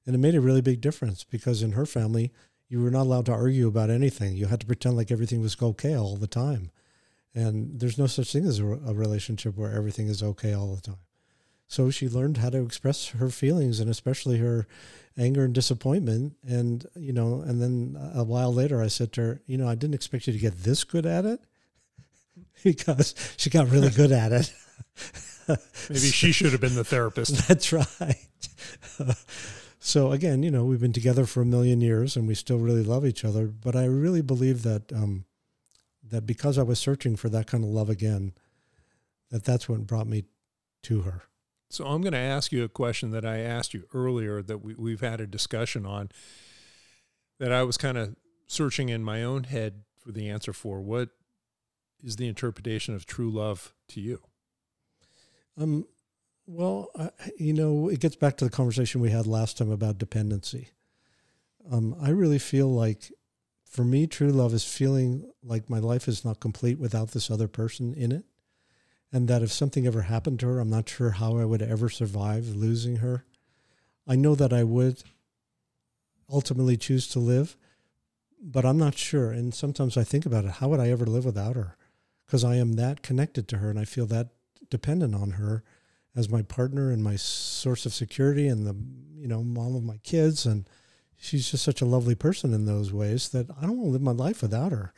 And it made a really big difference, because in her family, you were not allowed to argue about anything. You had to pretend like everything was okay all the time. And there's no such thing as a, a relationship where everything is okay all the time. So she learned how to express her feelings, and especially her anger and disappointment. And, you know, and then a while later I said to her, you know, I didn't expect you to get this good at it, because she got really good at it. Maybe she should have been the therapist. That's right. So again, you know, we've been together for a million years and we still really love each other. But I really believe that, um, that because I was searching for that kind of love again, that that's what brought me to her. So I'm going to ask you a question that I asked you earlier that we, we've had a discussion on, that I was kind of searching in my own head for the answer for. What is the interpretation of true love to you? Um, well, I, you know, it gets back to the conversation we had last time about dependency. Um, I really feel like, for me, true love is feeling like my life is not complete without this other person in it. And that if something ever happened to her, I'm not sure how I would ever survive losing her. I know that I would ultimately choose to live, but I'm not sure. And sometimes I think about it, how would I ever live without her? Because I am that connected to her and I feel that dependent on her as my partner and my source of security and the, you know, mom of my kids. And she's just such a lovely person in those ways that I don't want to live my life without her.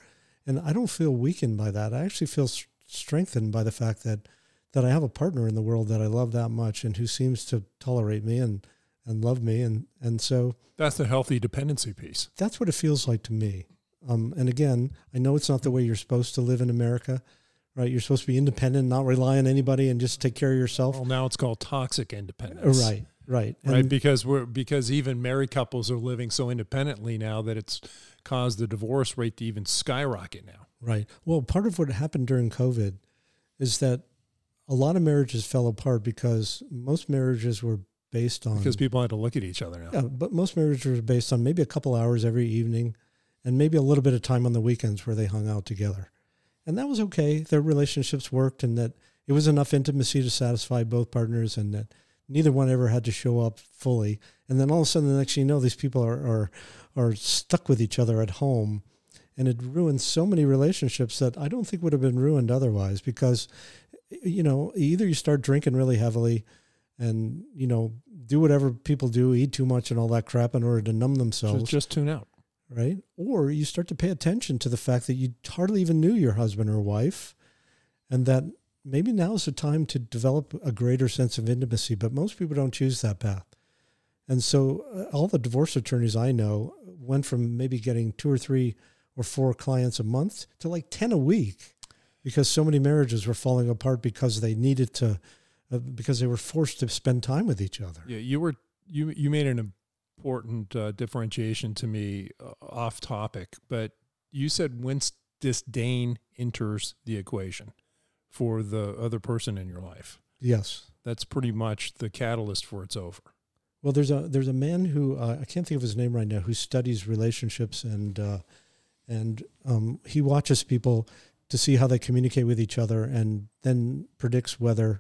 And I don't feel weakened by that. I actually feel st- strengthened by the fact that that I have a partner in the world that I love that much and who seems to tolerate me and and love me. And and so that's the healthy dependency piece. That's what it feels like to me. Um, and again, I know it's not the way you're supposed to live in America, right? You're supposed to be independent, not rely on anybody, and just take care of yourself. Well, now it's called toxic independence. Right, right. And right, because we're because even married couples are living so independently now that it's caused the divorce rate to even skyrocket now. Right. Well, part of what happened during COVID is that a lot of marriages fell apart because most marriages were based on... Because people had to look at each other now. Yeah, but most marriages were based on maybe a couple hours every evening and maybe a little bit of time on the weekends where they hung out together. And that was okay. Their relationships worked, and that it was enough intimacy to satisfy both partners, and that neither one ever had to show up fully. And then all of a sudden, the next thing you know, these people are, are, are stuck with each other at home. And it ruined so many relationships that I don't think would have been ruined otherwise, because, you know, either you start drinking really heavily and, you know, do whatever people do, eat too much and all that crap in order to numb themselves. Just, just tune out. Right? Or you start to pay attention to the fact that you hardly even knew your husband or wife, and that maybe now is the time to develop a greater sense of intimacy. But most people don't choose that path. And so uh, all the divorce attorneys I know went from maybe getting two or three or four clients a month to like ten a week, because so many marriages were falling apart because they needed to, uh, because they were forced to spend time with each other. Yeah, you were you you made an important uh, differentiation to me, uh, off topic, but you said whence disdain enters the equation for the other person in your life. Yes, that's pretty much the catalyst for it's over. Well, there's a there's a man who uh, I can't think of his name right now, who studies relationships and. Uh, And um, he watches people to see how they communicate with each other, and then predicts whether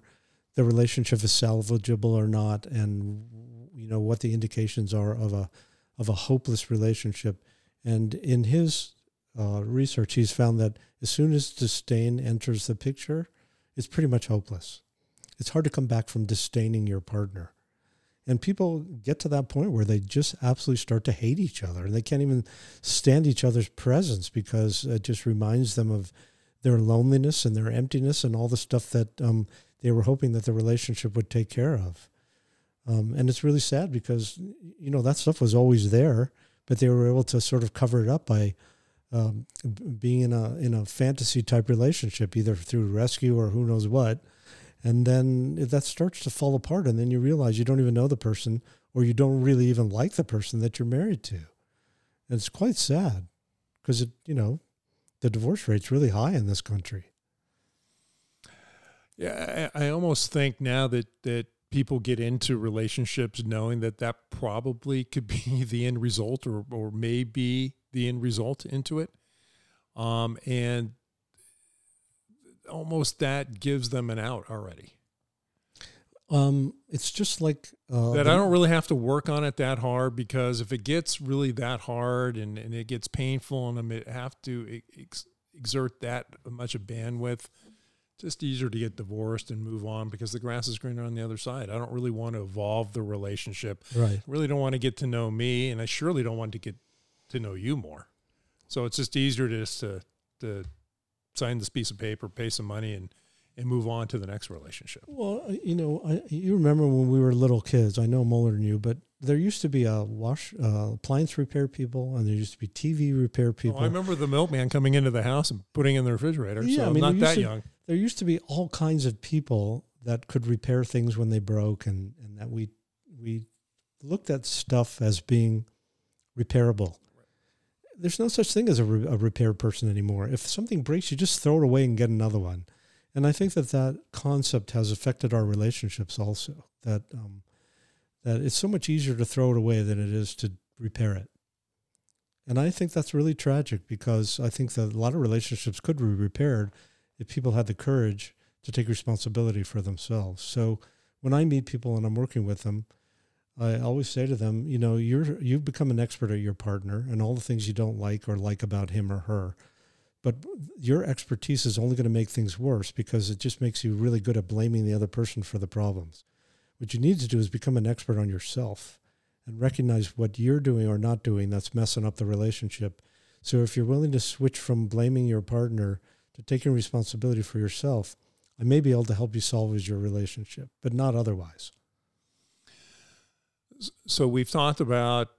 the relationship is salvageable or not, and you know what the indications are of a of a hopeless relationship. And in his uh, research, he's found that as soon as disdain enters the picture, it's pretty much hopeless. It's hard to come back from disdaining your partner. And people get to that point where they just absolutely start to hate each other, and they can't even stand each other's presence because it just reminds them of their loneliness and their emptiness and all the stuff that um, they were hoping that the relationship would take care of. Um, and it's really sad because, you know, that stuff was always there, but they were able to sort of cover it up by um, being in a, in a fantasy type relationship, either through rescue or who knows what. And then that starts to fall apart, and then you realize you don't even know the person, or you don't really even like the person that you're married to. And it's quite sad because, it, you know, the divorce rate's really high in this country. Yeah, I, I almost think now that, that people get into relationships knowing that that probably could be the end result, or or may be the end result into it. Um, and almost that gives them an out already. Um, it's just like... Uh, that I don't really have to work on it that hard, because if it gets really that hard and, and it gets painful and I have to ex- exert that much of bandwidth, just easier to get divorced and move on, because the grass is greener on the other side. I don't really want to evolve the relationship. Right. I really don't want to get to know me, and I surely don't want to get to know you more. So it's just easier to just to, to sign this piece of paper, pay some money, and and move on to the next relationship. Well, you know, I, you remember when we were little kids, I know I'm older than you, but there used to be a wash, uh, appliance repair people, and there used to be T V repair people. Oh, I remember the milkman coming into the house and putting in the refrigerator, yeah, so I mean, I'm not that to, young. There used to be all kinds of people that could repair things when they broke, and, and that we we looked at stuff as being repairable. Right. There's no such thing as a, re- a repair person anymore. If something breaks, you just throw it away and get another one. And I think that that concept has affected our relationships also, that um, that it's so much easier to throw it away than it is to repair it. And I think that's really tragic, because I think that a lot of relationships could be repaired if people had the courage to take responsibility for themselves. So when I meet people and I'm working with them, I always say to them, you know, you're, you've become an expert at your partner and all the things you don't like or like about him or her. But your expertise is only going to make things worse, because it just makes you really good at blaming the other person for the problems. What you need to do is become an expert on yourself and recognize what you're doing or not doing that's messing up the relationship. So if you're willing to switch from blaming your partner to taking responsibility for yourself, I may be able to help you salvage your relationship, but not otherwise. So we've talked about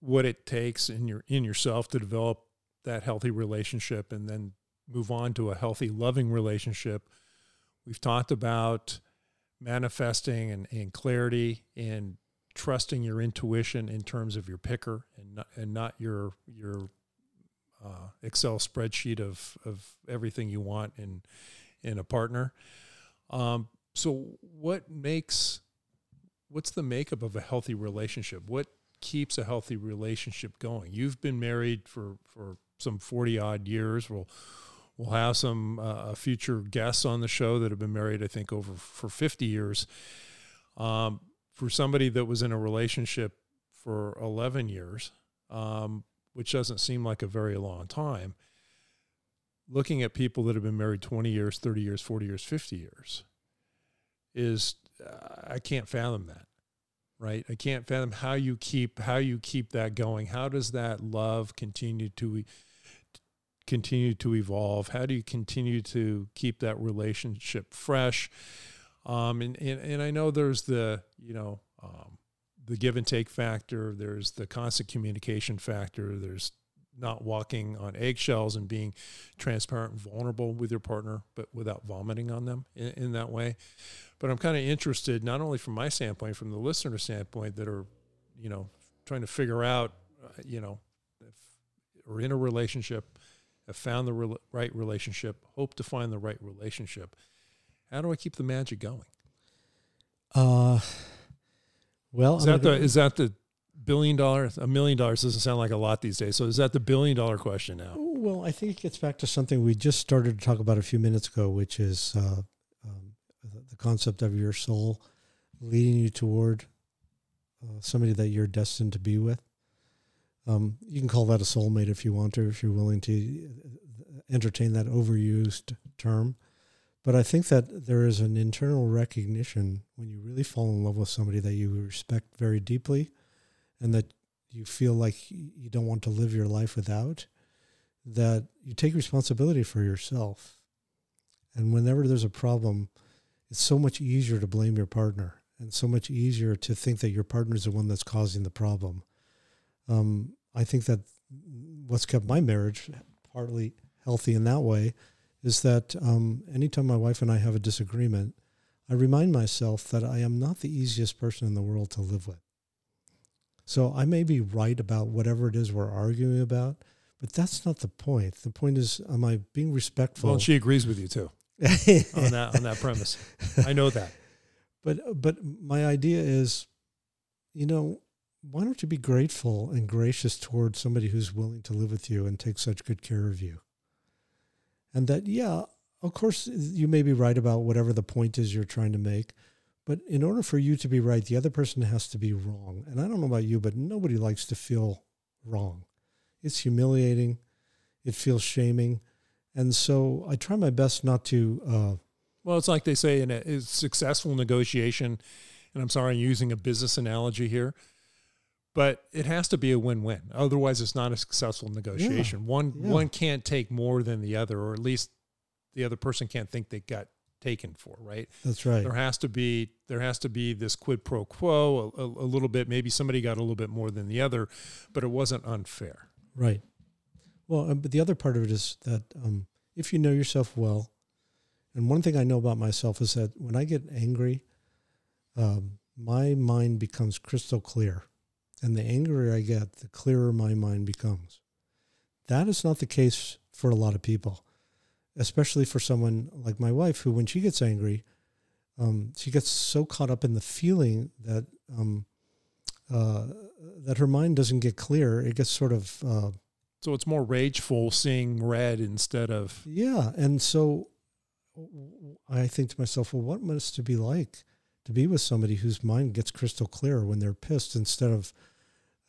what it takes in your in yourself to develop that healthy relationship and then move on to a healthy, loving relationship. We've talked about manifesting and, and clarity and trusting your intuition in terms of your picker and not, and not your your uh, Excel spreadsheet of of everything you want in in a partner. Um, so what makes, what's the makeup of a healthy relationship? What keeps a healthy relationship going? You've been married for, for some forty odd years. We'll, we'll have some uh, future guests on the show that have been married, I think, over for fifty years. Um, for somebody that was in a relationship for eleven years, um, which doesn't seem like a very long time, looking at people that have been married twenty years, thirty years, forty years, fifty years, is, uh, I can't fathom that. Right, I can't fathom how you keep how you keep that going. How does that love continue to continue to evolve? How do you continue to keep that relationship fresh? Um, and, and and I know there's the you know um, the give and take factor. There's the constant communication factor. There's not walking on eggshells and being transparent and vulnerable with your partner, but without vomiting on them in, in that way. But I'm kind of interested, not only from my standpoint, from the listener standpoint, that are, you know, trying to figure out, uh, you know, if we're in a relationship, have found the re- right relationship, hope to find the right relationship. How do I keep the magic going? Uh, well, is that the, is that the, Billion dollars, a million dollars doesn't sound like a lot these days. So is that the billion dollar question now? Well, I think it gets back to something we just started to talk about a few minutes ago, which is uh, um, the concept of your soul leading you toward uh, somebody that you're destined to be with. Um, you can call that a soulmate if you want to, if you're willing to entertain that overused term. But I think that there is an internal recognition when you really fall in love with somebody that you respect very deeply, and that you feel like you don't want to live your life without, that you take responsibility for yourself. And whenever there's a problem, it's so much easier to blame your partner and so much easier to think that your partner is the one that's causing the problem. Um, I think that what's kept my marriage partly healthy in that way is that um, anytime my wife and I have a disagreement, I remind myself that I am not the easiest person in the world to live with. So I may be right about whatever it is we're arguing about, but that's not the point. The point is, am I being respectful? Well, and she agrees with you, too, on that on that premise. I know that. But but my idea is, you know, why don't you be grateful and gracious towards somebody who's willing to live with you and take such good care of you? And that, yeah, of course, you may be right about whatever the point is you're trying to make, but in order for you to be right, the other person has to be wrong. And I don't know about you, but nobody likes to feel wrong. It's humiliating. It feels shaming. And so I try my best not to... Uh, well, it's like they say in a successful negotiation, and I'm sorry, I'm using a business analogy here, but it has to be a win-win. Otherwise, it's not a successful negotiation. Yeah, one yeah. one can't take more than the other, or at least the other person can't think they got taken for, right? That's right. There has to be there has to be this quid pro quo, a, a, a little bit. Maybe somebody got a little bit more than the other, but it wasn't unfair. Right. Well, but the other part of it is that um, if you know yourself well, and one thing I know about myself is that when I get angry, um, my mind becomes crystal clear. And the angrier I get, the clearer my mind becomes. That is not the case for a lot of people, especially for someone like my wife, who when she gets angry, um, she gets so caught up in the feeling that um, uh, that her mind doesn't get clear. It gets sort of... Uh, so it's more rageful, seeing red instead of... Yeah, and so... I think to myself, well, what must it be like to be with somebody whose mind gets crystal clear when they're pissed, instead of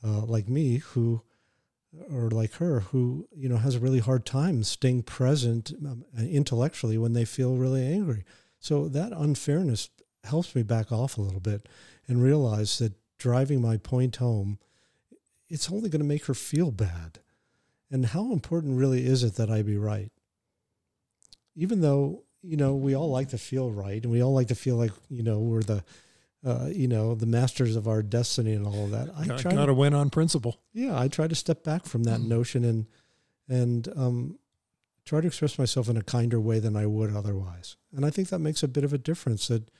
uh, like me, who, or like her, who, you know, has a really hard time staying present um, intellectually when they feel really angry. So that unfairness helps me back off a little bit and realize that driving my point home, it's only going to make her feel bad. And how important really is it that I be right? Even though, you know, we all like to feel right, and we all like to feel like, you know, we're the, uh, you know, the masters of our destiny and all of that. I try to win on principle. Yeah, I try to step back from that mm. notion and and um, try to express myself in a kinder way than I would otherwise. And I think that makes a bit of a difference, that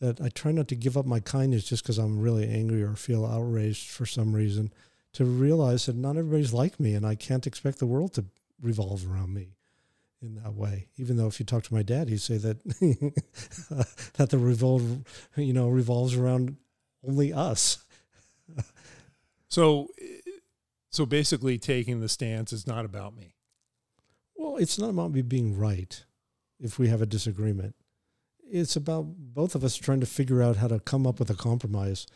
that I try not to give up my kindness just because I'm really angry or feel outraged for some reason, to realize that not everybody's like me, and I can't expect the world to revolve around me in that way. Even though if you talk to my dad, he'd say that uh, that the revolve, you know, revolves around only us. so, so basically, taking the stance is not about me. Well, it's not about me being right. If we have a disagreement, it's about both of us trying to figure out how to come up with a compromise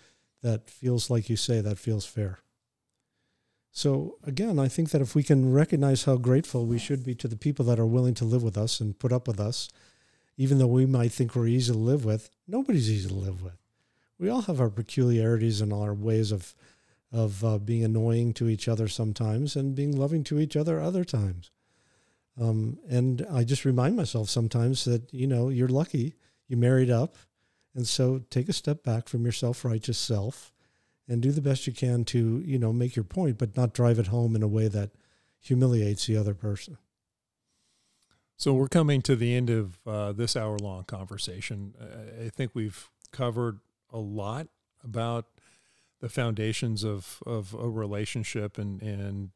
that feels, like you say, that feels fair. So again, I think that if we can recognize how grateful we should be to the people that are willing to live with us and put up with us, even though we might think we're easy to live with, nobody's easy to live with. We all have our peculiarities and our ways of of uh, being annoying to each other sometimes and being loving to each other other times. Um, and I just remind myself sometimes that, you know, you're lucky, you married up, and so take a step back from your self-righteous self and do the best you can to, you know, make your point, but not drive it home in a way that humiliates the other person. So we're coming to the end of uh, this hour-long conversation. I think we've covered a lot about the foundations of, of a relationship and, and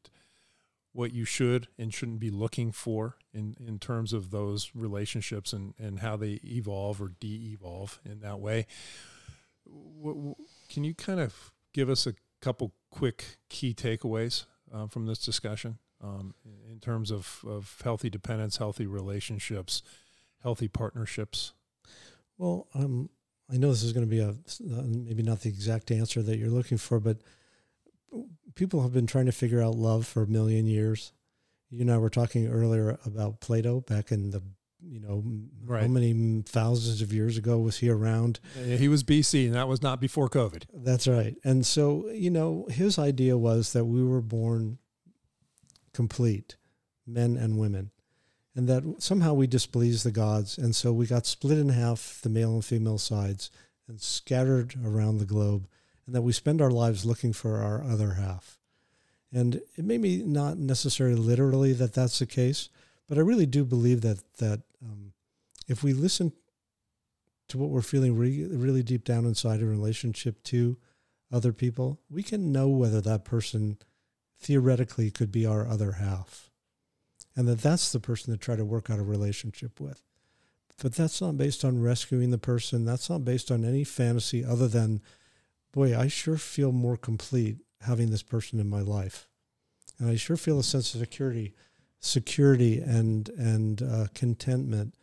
what you should and shouldn't be looking for in, in terms of those relationships and, and how they evolve or de-evolve in that way. Can you kind of give us a couple quick key takeaways uh, from this discussion um, in terms of, of healthy dependence, healthy relationships, healthy partnerships? Well, um, I know this is going to be a uh, maybe not the exact answer that you're looking for, but people have been trying to figure out love for a million years. You and I were talking earlier about Plato back in the, you know, right. How many thousands of years ago was he around? He was B C, and that was not before COVID. That's right. And so, you know, his idea was that we were born complete, men and women, and that somehow we displeased the gods, and so we got split in half, the male and female sides, and scattered around the globe, and that we spend our lives looking for our other half. And it may be not necessarily literally that that's the case, but I really do believe that that um, if we listen to what we're feeling re- really deep down inside a relationship to other people, we can know whether that person theoretically could be our other half, and that that's the person to try to work out a relationship with. But that's not based on rescuing the person. That's not based on any fantasy other than, boy, I sure feel more complete having this person in my life. And I sure feel a sense of security, security and and uh, contentment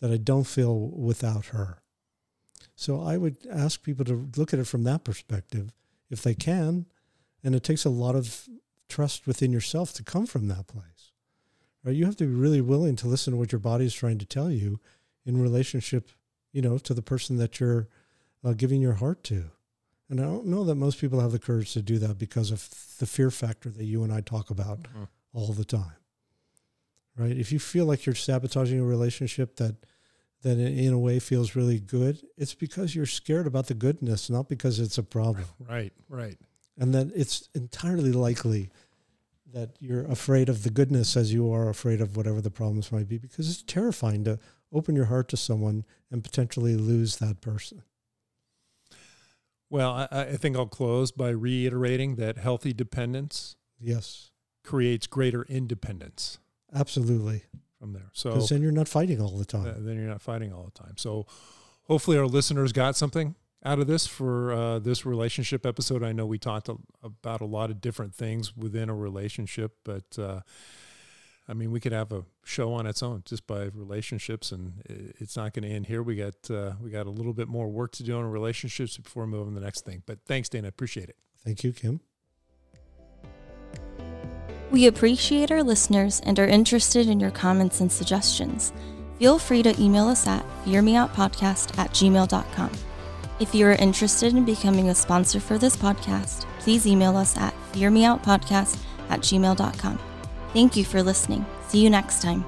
that I don't feel without her. So I would ask people to look at it from that perspective, if they can. And it takes a lot of trust within yourself to come from that place. Right? You have to be really willing to listen to what your body is trying to tell you in relationship, you know, to the person that you're uh, giving your heart to. And I don't know that most people have the courage to do that because of the fear factor that you and I talk about mm-hmm. all the time, right? If you feel like you're sabotaging a relationship that, that in a way feels really good, it's because you're scared about the goodness, not because it's a problem. Right, right. And that it's entirely likely that you're afraid of the goodness as you are afraid of whatever the problems might be, because it's terrifying to open your heart to someone and potentially lose that person. Well, I, I think I'll close by reiterating that healthy dependence yes, creates greater independence. Absolutely. From there. So then you're not fighting all the time. Uh, then you're not fighting all the time. So hopefully our listeners got something out of this for uh, this relationship episode. I know we talked a, about a lot of different things within a relationship, but uh, I mean, we could have a show on its own just by relationships, and it's not going to end here. We got uh, we got a little bit more work to do on relationships before moving to the next thing. But thanks, Dana. I appreciate it. Thank you, Kim. We appreciate our listeners and are interested in your comments and suggestions. Feel free to email us at fear me out podcast at gmail dot com. If you are interested in becoming a sponsor for this podcast, please email us at fear me out podcast at gmail dot com. Thank you for listening. See you next time.